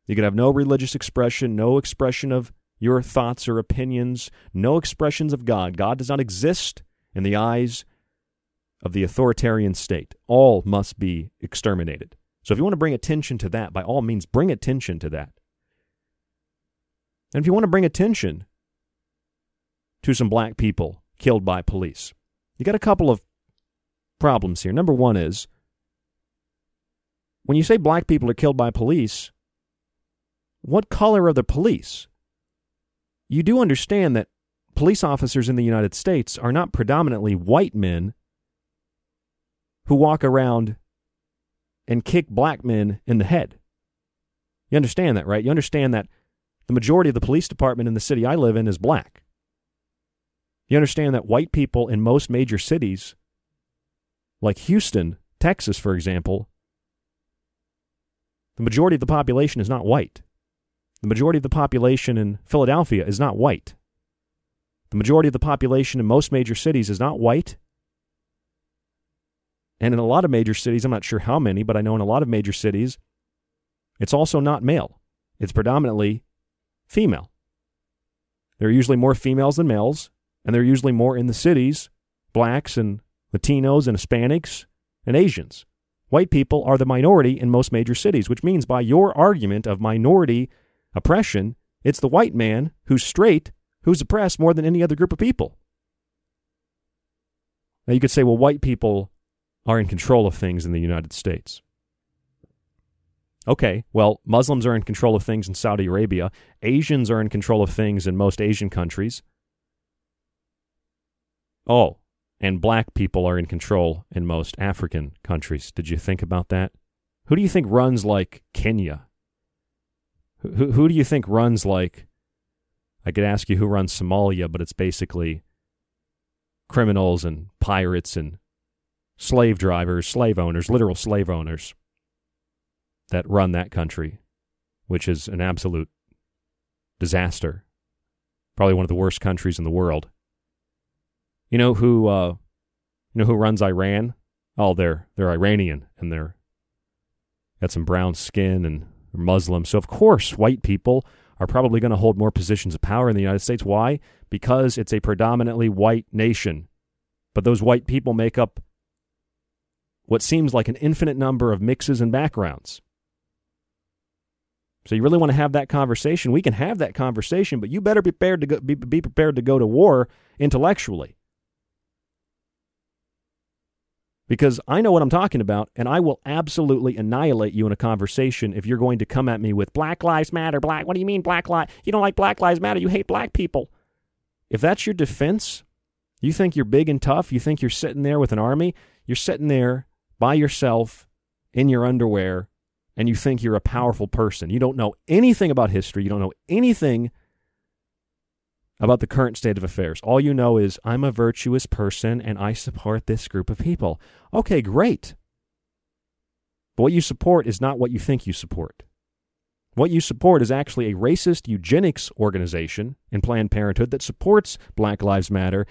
You can have no religious expression, no expression of your thoughts or opinions, no expressions of God. God does not exist in the eyes of the authoritarian state. All must be exterminated. So if you want to bring attention to that, by all means, bring attention to that. And if you want to bring attention to some black people killed by police, you got a couple of problems here. Number one is, when you say black people are killed by police, what color are the police? You do understand that police officers in the United States are not predominantly white men who walk around and kick black men in the head. You understand that, right? You understand that the majority of the police department in the city I live in is black. You understand that white people in most major cities, like Houston, Texas, for example, the majority of the population is not white. The majority of the population in Philadelphia is not white. The majority of the population in most major cities is not white. And in a lot of major cities, I'm not sure how many, but I know in a lot of major cities, it's also not male. It's predominantly female. There are usually more females than males. And they're usually more in the cities, blacks and Latinos and Hispanics and Asians. white people are the minority in most major cities, which means by your argument of minority oppression, it's the white man who's straight who's oppressed more than any other group of people. Now, you could say, well, white people are in control of things in the United States. Okay, well, Muslims are in control of things in Saudi Arabia. Asians are in control of things in most Asian countries. Oh, and black people are in control in most African countries. Did you think about that? Who do you think runs like Kenya? Who do you think runs like... I could ask you who runs Somalia, but it's basically criminals and pirates and slave drivers, slave owners, literal slave owners that run that country, which is an absolute disaster. Probably one of the worst countries in the world. You know who runs Iran? Oh, they're Iranian, and they're got some brown skin and they're Muslim. So of course, white people are probably going to hold more positions of power in the United States. Why? Because it's a predominantly white nation. But those white people make up what seems like an infinite number of mixes and backgrounds. So you really want to have that conversation? We can have that conversation, but you better be prepared to go to war intellectually. Because I know what I'm talking about, and I will absolutely annihilate you in a conversation if you're going to come at me with Black Lives Matter, black, what do you mean Black Lives? You don't like Black Lives Matter, you hate black people. If that's your defense, you think you're big and tough, you think you're sitting there with an army, you're sitting there by yourself in your underwear, and you think you're a powerful person. You don't know anything about history, you don't know anything about the current state of affairs. All you know is, I'm a virtuous person and I support this group of people. Okay, great. But what you support is not what you think you support. What you support is actually a racist eugenics organization in Planned Parenthood that supports Black Lives Matter.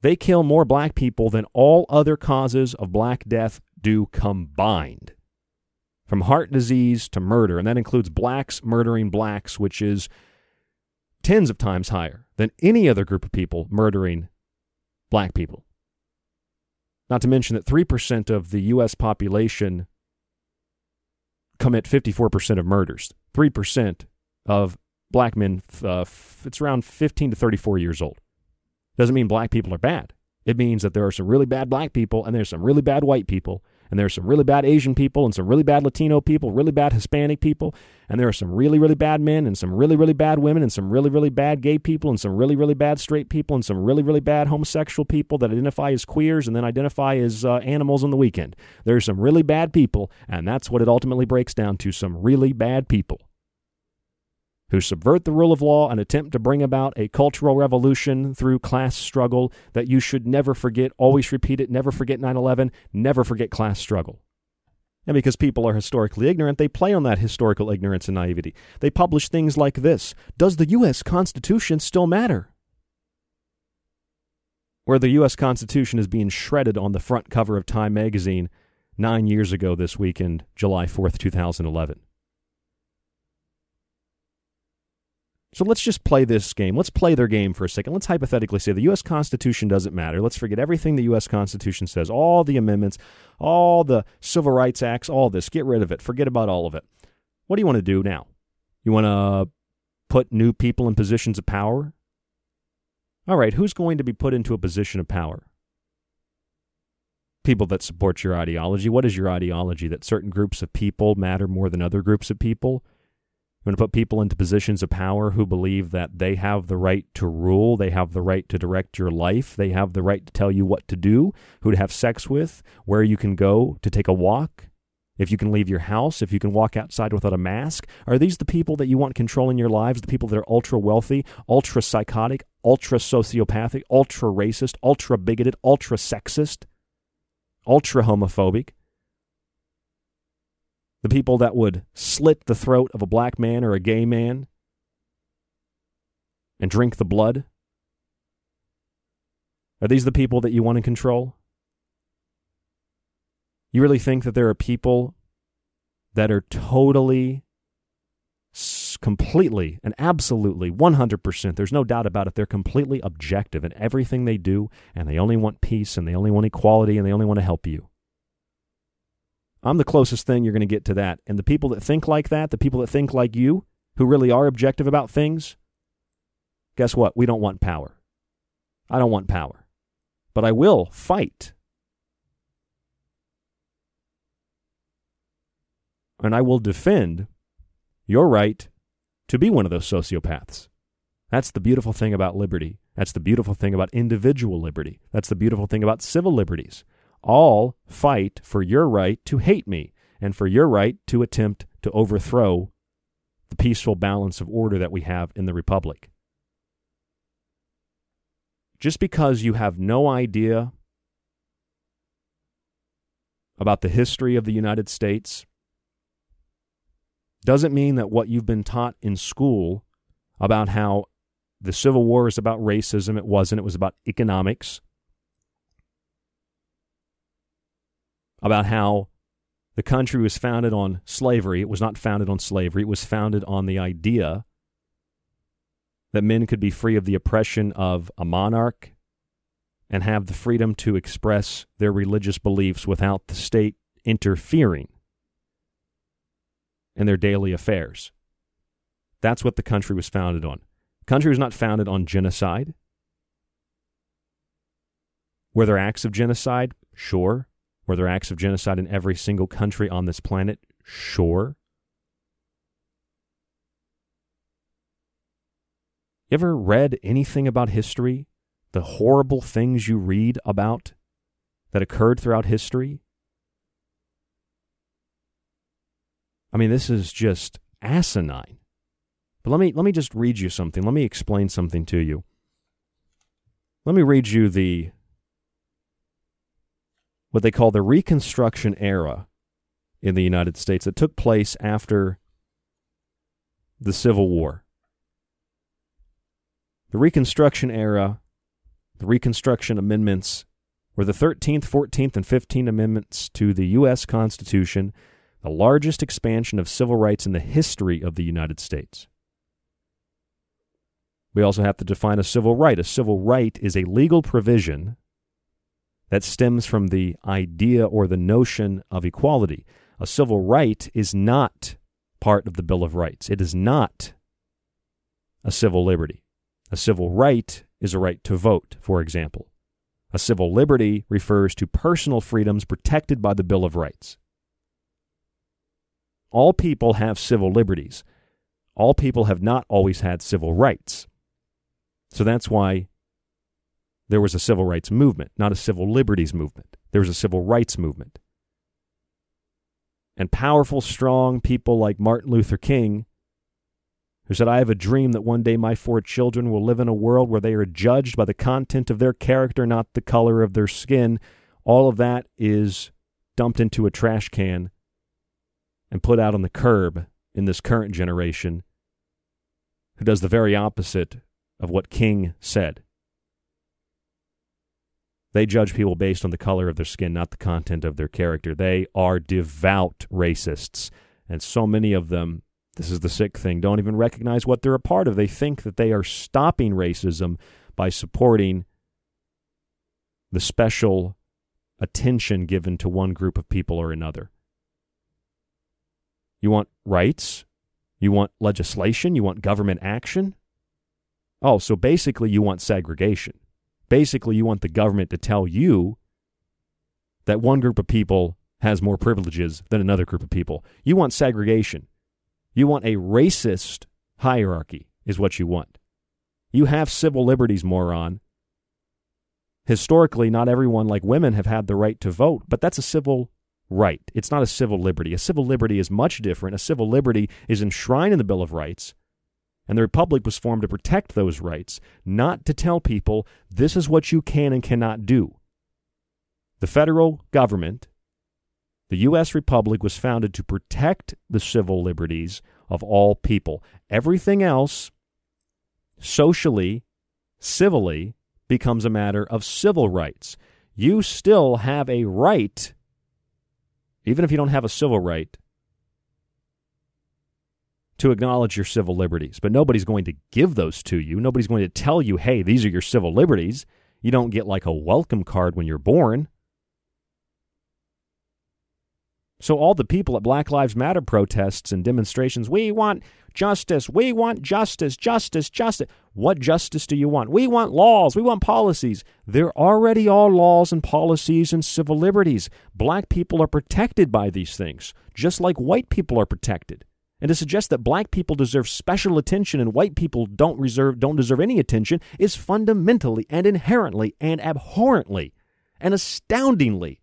They kill more black people than all other causes of black death do combined. From heart disease to murder, and that includes blacks murdering blacks, which is tens of times higher than any other group of people murdering black people. Not to mention that 3% of the U.S. population commit 54% of murders. 3% of black men, it's around 15 to 34 years old. Doesn't mean black people are bad. It means that there are some really bad black people, and there's some really bad white people, and there are some really bad Asian people, and some really bad Latino people, really bad Hispanic people, and there are some really, really bad men, and some really, really bad women, and some really, really bad gay people, and some really, really bad straight people, and some really, really bad homosexual people that identify as queers and then identify as animals on the weekend. There are some really bad people, and that's what it ultimately breaks down to, some really bad people who subvert the rule of law and attempt to bring about a cultural revolution through class struggle that you should never forget, always repeat it, never forget 9/11, never forget class struggle. And because people are historically ignorant, they play on that historical ignorance and naivety. They publish things like this: does the U.S. Constitution still matter? Where the U.S. Constitution is being shredded on the front cover of Time Magazine 9 years ago this weekend, July 4th, 2011. So let's just play this game. Let's play their game for a second. Let's hypothetically say the U.S. Constitution doesn't matter. Let's forget everything the U.S. Constitution says, all the amendments, all the Civil Rights Acts, all this. Get rid of it. Forget about all of it. What do you want to do now? You want to put new people in positions of power? All right, who's going to be put into a position of power? People that support your ideology. What is your ideology? That certain groups of people matter more than other groups of people? You want to put people into positions of power who believe that they have the right to rule, they have the right to direct your life, they have the right to tell you what to do, who to have sex with, where you can go to take a walk, if you can leave your house, if you can walk outside without a mask. Are these the people that you want controlling your lives, the people that are ultra wealthy, ultra psychotic, ultra sociopathic, ultra racist, ultra bigoted, ultra sexist, ultra homophobic? The people that would slit the throat of a black man or a gay man and drink the blood? Are these the people that you want to control? You really think that there are people that are totally, completely, and absolutely, 100%, there's no doubt about it, they're completely objective in everything they do, and they only want peace, and they only want equality, and they only want to help you? I'm the closest thing you're going to get to that. And the people that think like that, the people that think like you, who really are objective about things, guess what? We don't want power. I don't want power. But I will fight. And I will defend your right to be one of those sociopaths. That's the beautiful thing about liberty. That's the beautiful thing about individual liberty. That's the beautiful thing about civil liberties. All fight for your right to hate me and for your right to attempt to overthrow the peaceful balance of order that we have in the Republic. Just because you have no idea about the history of the United States doesn't mean that what you've been taught in school about how the Civil War is about racism, it wasn't. It was about economics. About how the country was founded on slavery. It was not founded on slavery. It was founded on the idea that men could be free of the oppression of a monarch and have the freedom to express their religious beliefs without the state interfering in their daily affairs. That's what the country was founded on. The country was not founded on genocide. Were there acts of genocide? Sure. Were there acts of genocide in every single country on this planet? Sure. You ever read anything about history? The horrible things you read about that occurred throughout history? I mean, this is just asinine. But let me just read you something. Let me explain something to you. Let me read you the what they call the Reconstruction era in the United States that took place after the Civil War. The Reconstruction era, the Reconstruction Amendments, were the 13th, 14th, and 15th Amendments to the U.S. Constitution, the largest expansion of civil rights in the history of the United States. We also have to define a civil right. A civil right is a legal provision that stems from the idea or the notion of equality. A civil right is not part of the Bill of Rights. It is not a civil liberty. A civil right is a right to vote, for example. A civil liberty refers to personal freedoms protected by the Bill of Rights. All people have civil liberties. All people have not always had civil rights. So that's why there was a civil rights movement, not a civil liberties movement. There was a civil rights movement. And powerful, strong people like Martin Luther King, who said, "I have a dream that one day my four children will live in a world where they are judged by the content of their character, not the color of their skin." All of that is dumped into a trash can and put out on the curb in this current generation, who does the very opposite of what King said. They judge people based on the color of their skin, not the content of their character. They are devout racists. And so many of them, this is the sick thing, don't even recognize what they're a part of. They think that they are stopping racism by supporting the special attention given to one group of people or another. You want rights? You want legislation? You want government action? Oh, so basically you want segregation. Basically, you want the government to tell you that one group of people has more privileges than another group of people. You want segregation. You want a racist hierarchy is what you want. You have civil liberties, moron. Historically, not everyone, like women, have had the right to vote, but that's a civil right. It's not a civil liberty. A civil liberty is much different. A civil liberty is enshrined in the Bill of Rights. And the Republic was formed to protect those rights, not to tell people this is what you can and cannot do. The federal government, the U.S. Republic, was founded to protect the civil liberties of all people. Everything else, socially, civilly, becomes a matter of civil rights. You still have a right, even if you don't have a civil right, to acknowledge your civil liberties. But nobody's going to give those to you. Nobody's going to tell you, hey, these are your civil liberties. You don't get like a welcome card when you're born. So all the people at Black Lives Matter protests and demonstrations, we want justice, justice, justice. What justice do you want? We want laws. We want policies. There already are laws and policies and civil liberties. Black people are protected by these things, just like white people are protected. And to suggest that black people deserve special attention and white people don't deserve any attention is fundamentally and inherently and abhorrently and astoundingly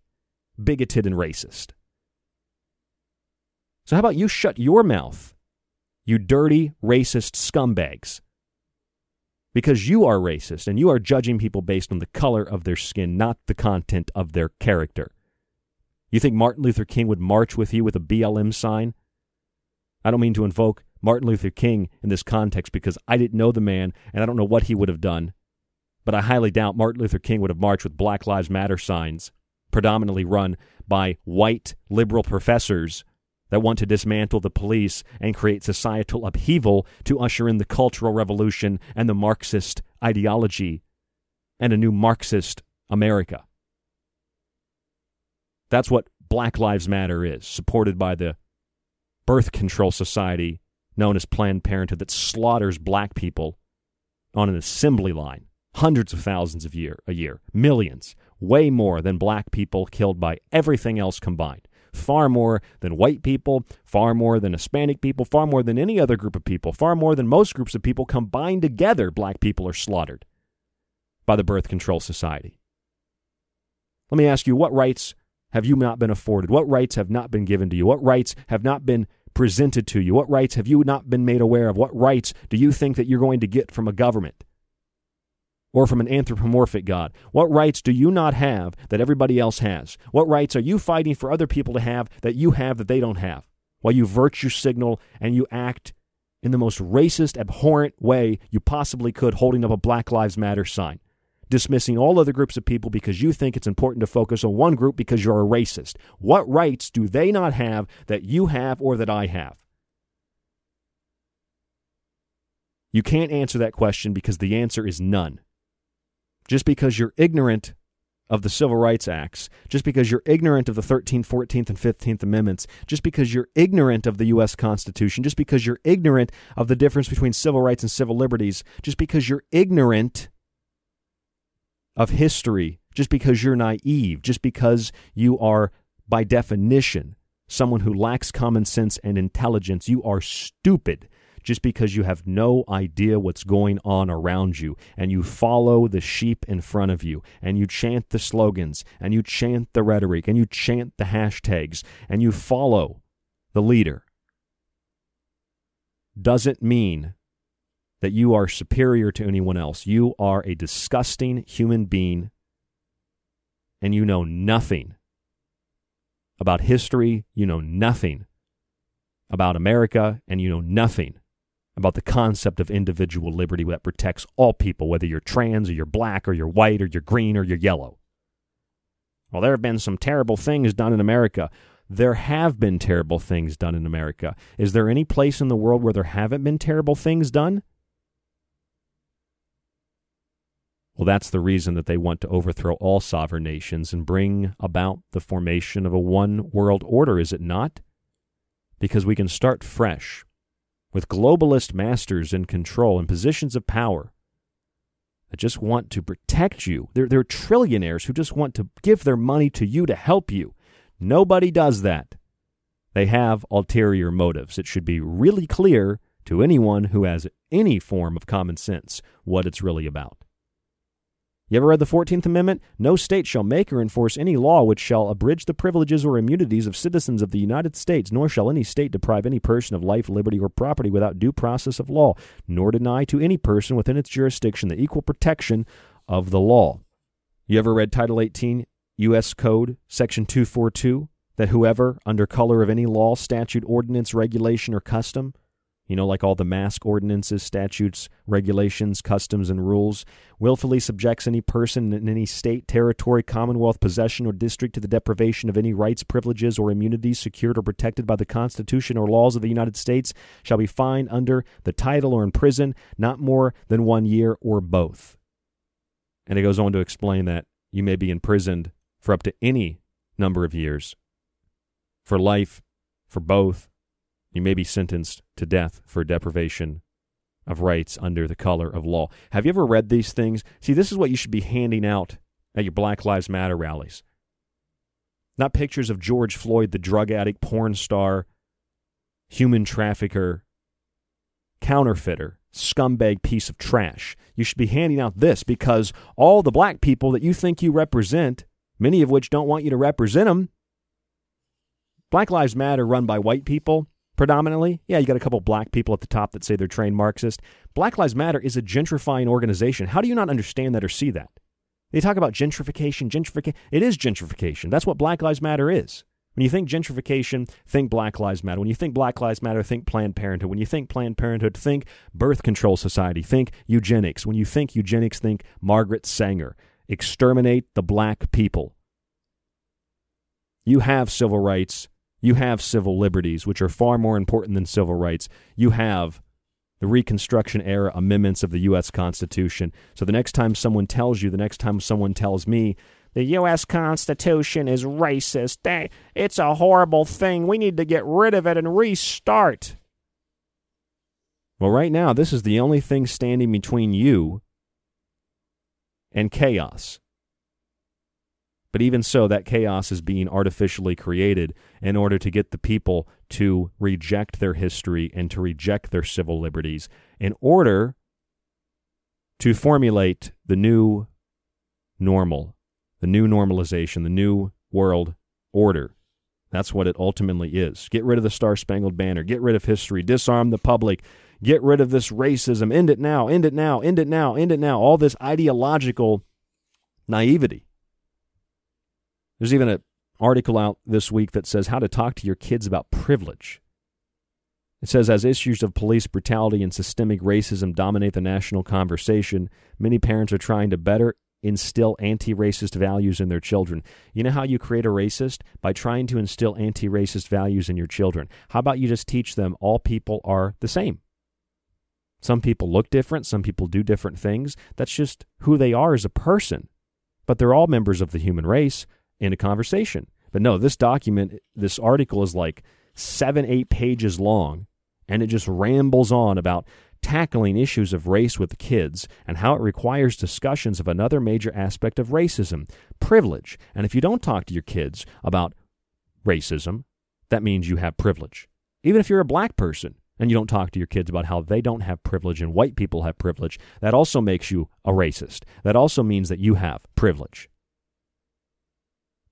bigoted and racist. So how about you shut your mouth, you dirty, racist scumbags? Because you are racist and you are judging people based on the color of their skin, not the content of their character. You think Martin Luther King would march with you with a BLM sign? I don't mean to invoke Martin Luther King in this context because I didn't know the man and I don't know what he would have done. But I highly doubt Martin Luther King would have marched with Black Lives Matter signs, predominantly run by white liberal professors that want to dismantle the police and create societal upheaval to usher in the Cultural Revolution and the Marxist ideology and a new Marxist America. That's what Black Lives Matter is, supported by the birth control society known as Planned Parenthood that slaughters black people on an assembly line, hundreds of thousands a year, millions, way more than black people killed by everything else combined. Far more than white people, far more than Hispanic people, far more than any other group of people, far more than most groups of people combined together, black people are slaughtered by the birth control society. Let me ask you, what rights have you not been afforded? What rights have not been given to you? What rights have not been presented to you? What rights have you not been made aware of? What rights do you think that you're going to get from a government or from an anthropomorphic God? What rights do you not have that everybody else has? What rights are you fighting for other people to have that they don't have? While you virtue signal and you act in the most racist, abhorrent way you possibly could, holding up a Black Lives Matter sign, dismissing all other groups of people because you think it's important to focus on one group because you're a racist. What rights do they not have that you have or that I have? You can't answer that question because the answer is none. Just because you're ignorant of the Civil Rights Acts, just because you're ignorant of the 13th, 14th, and 15th Amendments, just because you're ignorant of the U.S. Constitution, just because you're ignorant of the difference between civil rights and civil liberties, just because you're ignorant of history, just because you're naive, just because you are, by definition, someone who lacks common sense and intelligence, you are stupid. Just because you have no idea what's going on around you, and you follow the sheep in front of you, and you chant the slogans, and you chant the rhetoric, and you chant the hashtags, and you follow the leader, doesn't mean that you are superior to anyone else. You are a disgusting human being, and you know nothing about history, you know nothing about America, and you know nothing about the concept of individual liberty that protects all people, whether you're trans or you're black or you're white or you're green or you're yellow. Well, there have been some terrible things done in America. There have been terrible things done in America. Is there any place in the world where there haven't been terrible things done? Well, that's the reason that they want to overthrow all sovereign nations and bring about the formation of a one-world order, is it not? Because we can start fresh with globalist masters in control and positions of power that just want to protect you. They're trillionaires who just want to give their money to you to help you. Nobody does that. They have ulterior motives. It should be really clear to anyone who has any form of common sense what it's really about. You ever read the 14th Amendment? No state shall make or enforce any law which shall abridge the privileges or immunities of citizens of the United States, nor shall any state deprive any person of life, liberty, or property without due process of law, nor deny to any person within its jurisdiction the equal protection of the law. You ever read Title 18, U.S. Code, Section 242, that whoever, under color of any law, statute, ordinance, regulation, or custom, you know, like all the mask ordinances, statutes, regulations, customs, and rules, willfully subjects any person in any state, territory, commonwealth, possession, or district to the deprivation of any rights, privileges, or immunities secured or protected by the Constitution or laws of the United States shall be fined under the title or in prison not more than 1 year or both. And it goes on to explain that you may be imprisoned for up to any number of years for life, for both, you may be sentenced to death for deprivation of rights under the color of law. Have you ever read these things? See, this is what you should be handing out at your Black Lives Matter rallies. Not pictures of George Floyd, the drug addict, porn star, human trafficker, counterfeiter, scumbag piece of trash. You should be handing out this because all the black people that you think you represent, many of which don't want you to represent them, Black Lives Matter run by white people predominantly. Yeah, you got a couple black people at the top that say they're trained Marxist. Black Lives Matter is a gentrifying organization. How do you not understand that or see that? They talk about gentrification. It is gentrification. That's what Black Lives Matter is. When you think gentrification, think Black Lives Matter. When you think Black Lives Matter, think Planned Parenthood. When you think Planned Parenthood, think birth control society. Think eugenics. When you think eugenics, think Margaret Sanger. Exterminate the black people. You have civil rights. You have civil liberties, which are far more important than civil rights. You have the Reconstruction era amendments of the U.S. Constitution. So the next time someone tells you, the next time someone tells me, the U.S. Constitution is racist, it's a horrible thing, we need to get rid of it and restart. Well, right now, this is the only thing standing between you and chaos. But even so, that chaos is being artificially created in order to get the people to reject their history and to reject their civil liberties in order to formulate the new normal, the new normalization, the new world order. That's what it ultimately is. Get rid of the Star-Spangled Banner. Get rid of history. Disarm the public. Get rid of this racism. End it now. End it now. End it now. End it now. All this ideological naivety. There's even an article out this week that says how to talk to your kids about privilege. It says, as issues of police brutality and systemic racism dominate the national conversation, many parents are trying to better instill anti-racist values in their children. You know how you create a racist? By trying to instill anti-racist values in your children. How about you just teach them all people are the same? Some people look different. Some people do different things. That's just who they are as a person. But they're all members of the human race. In a conversation. But no, this document, this article is like 7-8 pages long, and it just rambles on about tackling issues of race with kids and how it requires discussions of another major aspect of racism, privilege. And if you don't talk to your kids about racism, that means you have privilege. Even if you're a black person and you don't talk to your kids about how they don't have privilege and white people have privilege, that also makes you a racist. That also means that you have privilege.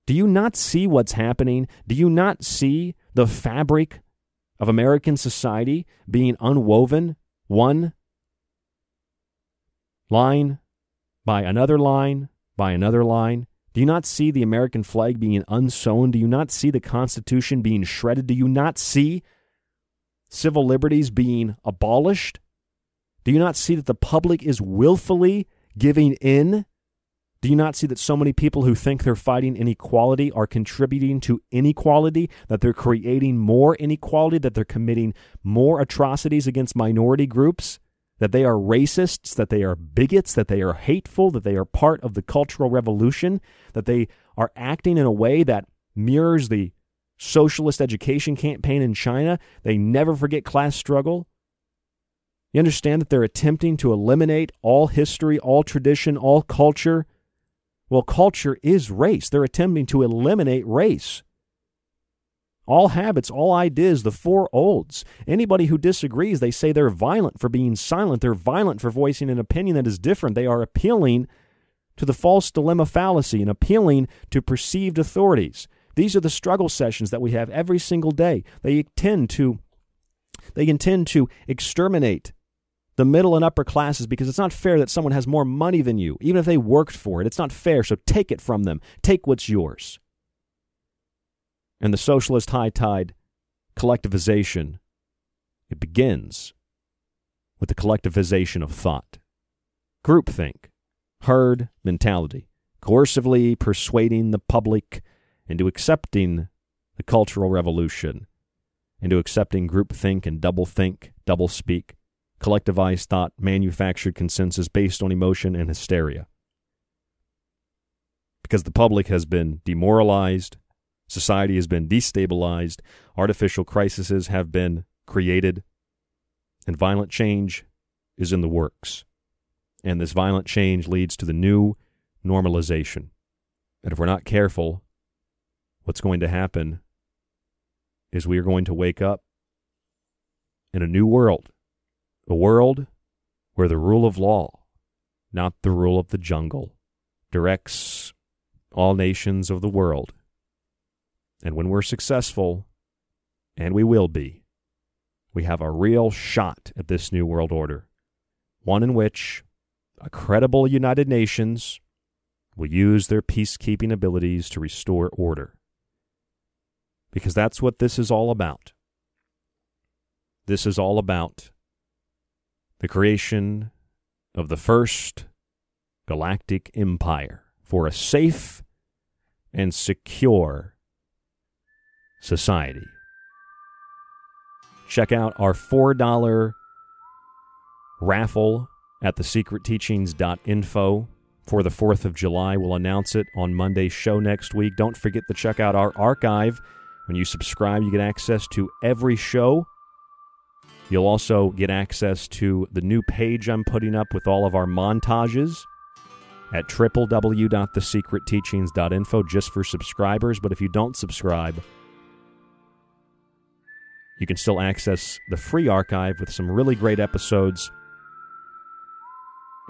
Do you not see what's happening? Do you not see the fabric of American society being unwoven one line by another line by another line? Do you not see the American flag being unsewn? Do you not see the Constitution being shredded? Do you not see civil liberties being abolished? Do you not see that the public is willfully giving in? Do you not see that so many people who think they're fighting inequality are contributing to inequality, that they're creating more inequality, that they're committing more atrocities against minority groups, that they are racists, that they are bigots, that they are hateful, that they are part of the Cultural Revolution, that they are acting in a way that mirrors the socialist education campaign in China? They never forget class struggle. You understand that they're attempting to eliminate all history, all tradition, all culture. Well, culture is race. They're attempting to eliminate race. All habits, all ideas, the four olds. Anybody who disagrees, they say they're violent for being silent. They're violent for voicing an opinion that is different. They are appealing to the false dilemma fallacy and appealing to perceived authorities. These are the struggle sessions that we have every single day. They intend to exterminate the middle and upper classes, because it's not fair that someone has more money than you, even if they worked for it. It's not fair, so take it from them. Take what's yours. And the socialist high-tide collectivization, it begins with the collectivization of thought. Groupthink, herd mentality, coercively persuading the public into accepting the Cultural Revolution, into accepting groupthink and doublethink, doublespeak, collectivized thought, manufactured consensus based on emotion and hysteria. Because the public has been demoralized, Society has been destabilized, artificial crises have been created, and violent change is in the works. And this violent change leads to the new normalization. And if we're not careful, what's going to happen is we are going to wake up in a new world, a world where the rule of law, not the rule of the jungle, directs all nations of the world. And when we're successful, and we will be, we have a real shot at this new world order, one in which a credible United Nations will use their peacekeeping abilities to restore order. Because that's what this is all about. This is all about the creation of the first galactic empire for a safe and secure society. Check out our $4 raffle at thesecretteachings.info for the 4th of July. We'll announce it on Monday's show next week. Don't forget to check out our archive. When you subscribe, you get access to every show. You'll also get access to the new page I'm putting up with all of our montages at www.thesecretteachings.info just for subscribers. But if you don't subscribe, you can still access the free archive with some really great episodes.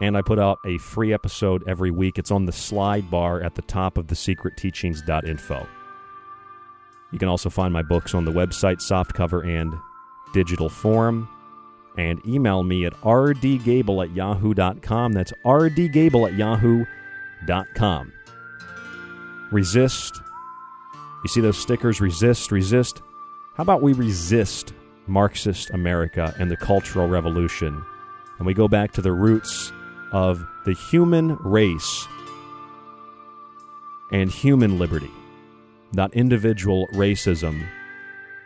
And I put out a free episode every week. It's on the slide bar at the top of thesecretteachings.info. You can also find my books on the website, softcover and digital form, and email me at rdgable@yahoo.com. That's rdgable@yahoo.com. Resist. You see those stickers? Resist, resist. How about we resist Marxist America and the Cultural Revolution, and we go back to the roots of the human race and human liberty, not individual racism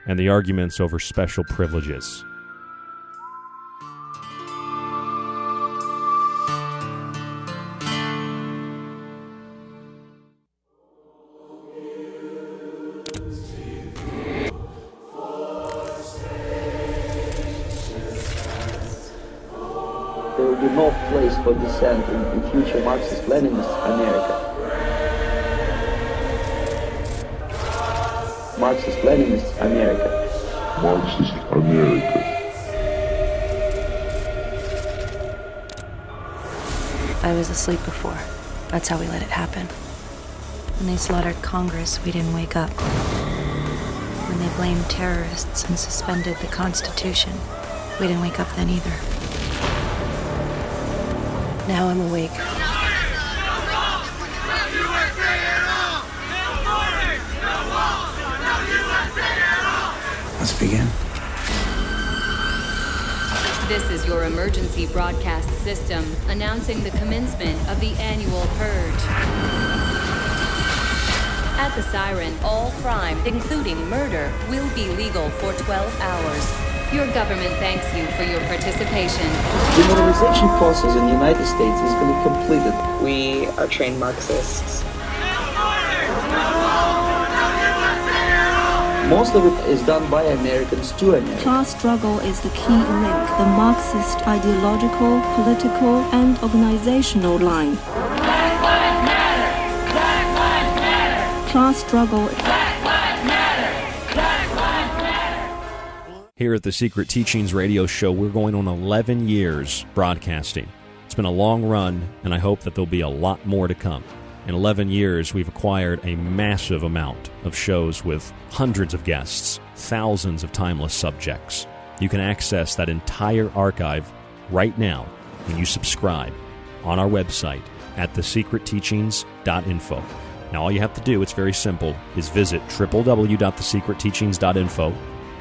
and the arguments over special privileges. There will be no place for dissent in future Marxist-Leninist America. Marxist-Leninist America. Marxist America. I was asleep before. That's how we let it happen. When they slaughtered Congress, we didn't wake up. When they blamed terrorists and suspended the Constitution, we didn't wake up then either. Now I'm awake. Let's begin. This is your emergency broadcast system announcing the commencement of the annual purge. At the siren, all crime, including murder, will be legal for 12 hours. Your government thanks you for your participation. The modernization process in the United States is going to be completed. We are trained Marxists. Most of it is done by Americans to Americans. Class struggle is the key link, the Marxist ideological, political, and organizational line. Black Lives Matter! Black Lives Matter! Class struggle. Black Lives Matter! Black Lives Matter! Here at the Secret Teachings Radio Show, we're going on 11 years broadcasting. It's been a long run, and I hope that there'll be a lot more to come. In 11 years, we've acquired a massive amount of shows with hundreds of guests, thousands of timeless subjects. You can access that entire archive right now when you subscribe on our website at thesecretteachings.info. Now, all you have to do, it's very simple, is visit www.thesecretteachings.info.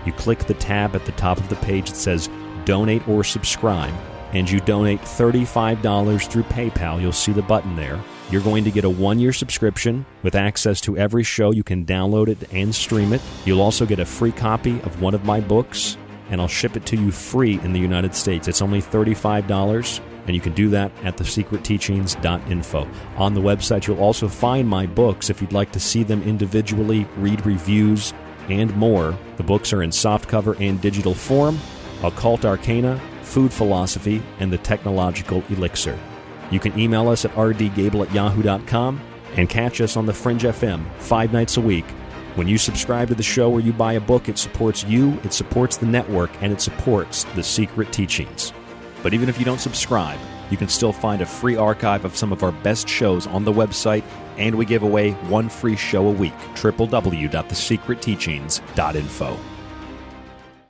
You click the tab at the top of the page that says Donate or Subscribe, and you donate $35 through PayPal. You'll see the button there. You're going to get a one-year subscription with access to every show. You can download it and stream it. You'll also get a free copy of one of my books, and I'll ship it to you free in the United States. It's only $35. And you can do that at thesecretteachings.info. On the website, you'll also find my books if you'd like to see them individually, read reviews, and more. The books are in softcover and digital form: Occult Arcana, Food Philosophy, and the Technological Elixir. You can email us at rdgable@yahoo.com and catch us on the Fringe FM 5 nights a week. When you subscribe to the show or you buy a book, it supports you, it supports the network, and it supports The Secret Teachings. But even if you don't subscribe, you can still find a free archive of some of our best shows on the website, and we give away 1 free show a week, www.thesecretteachings.info.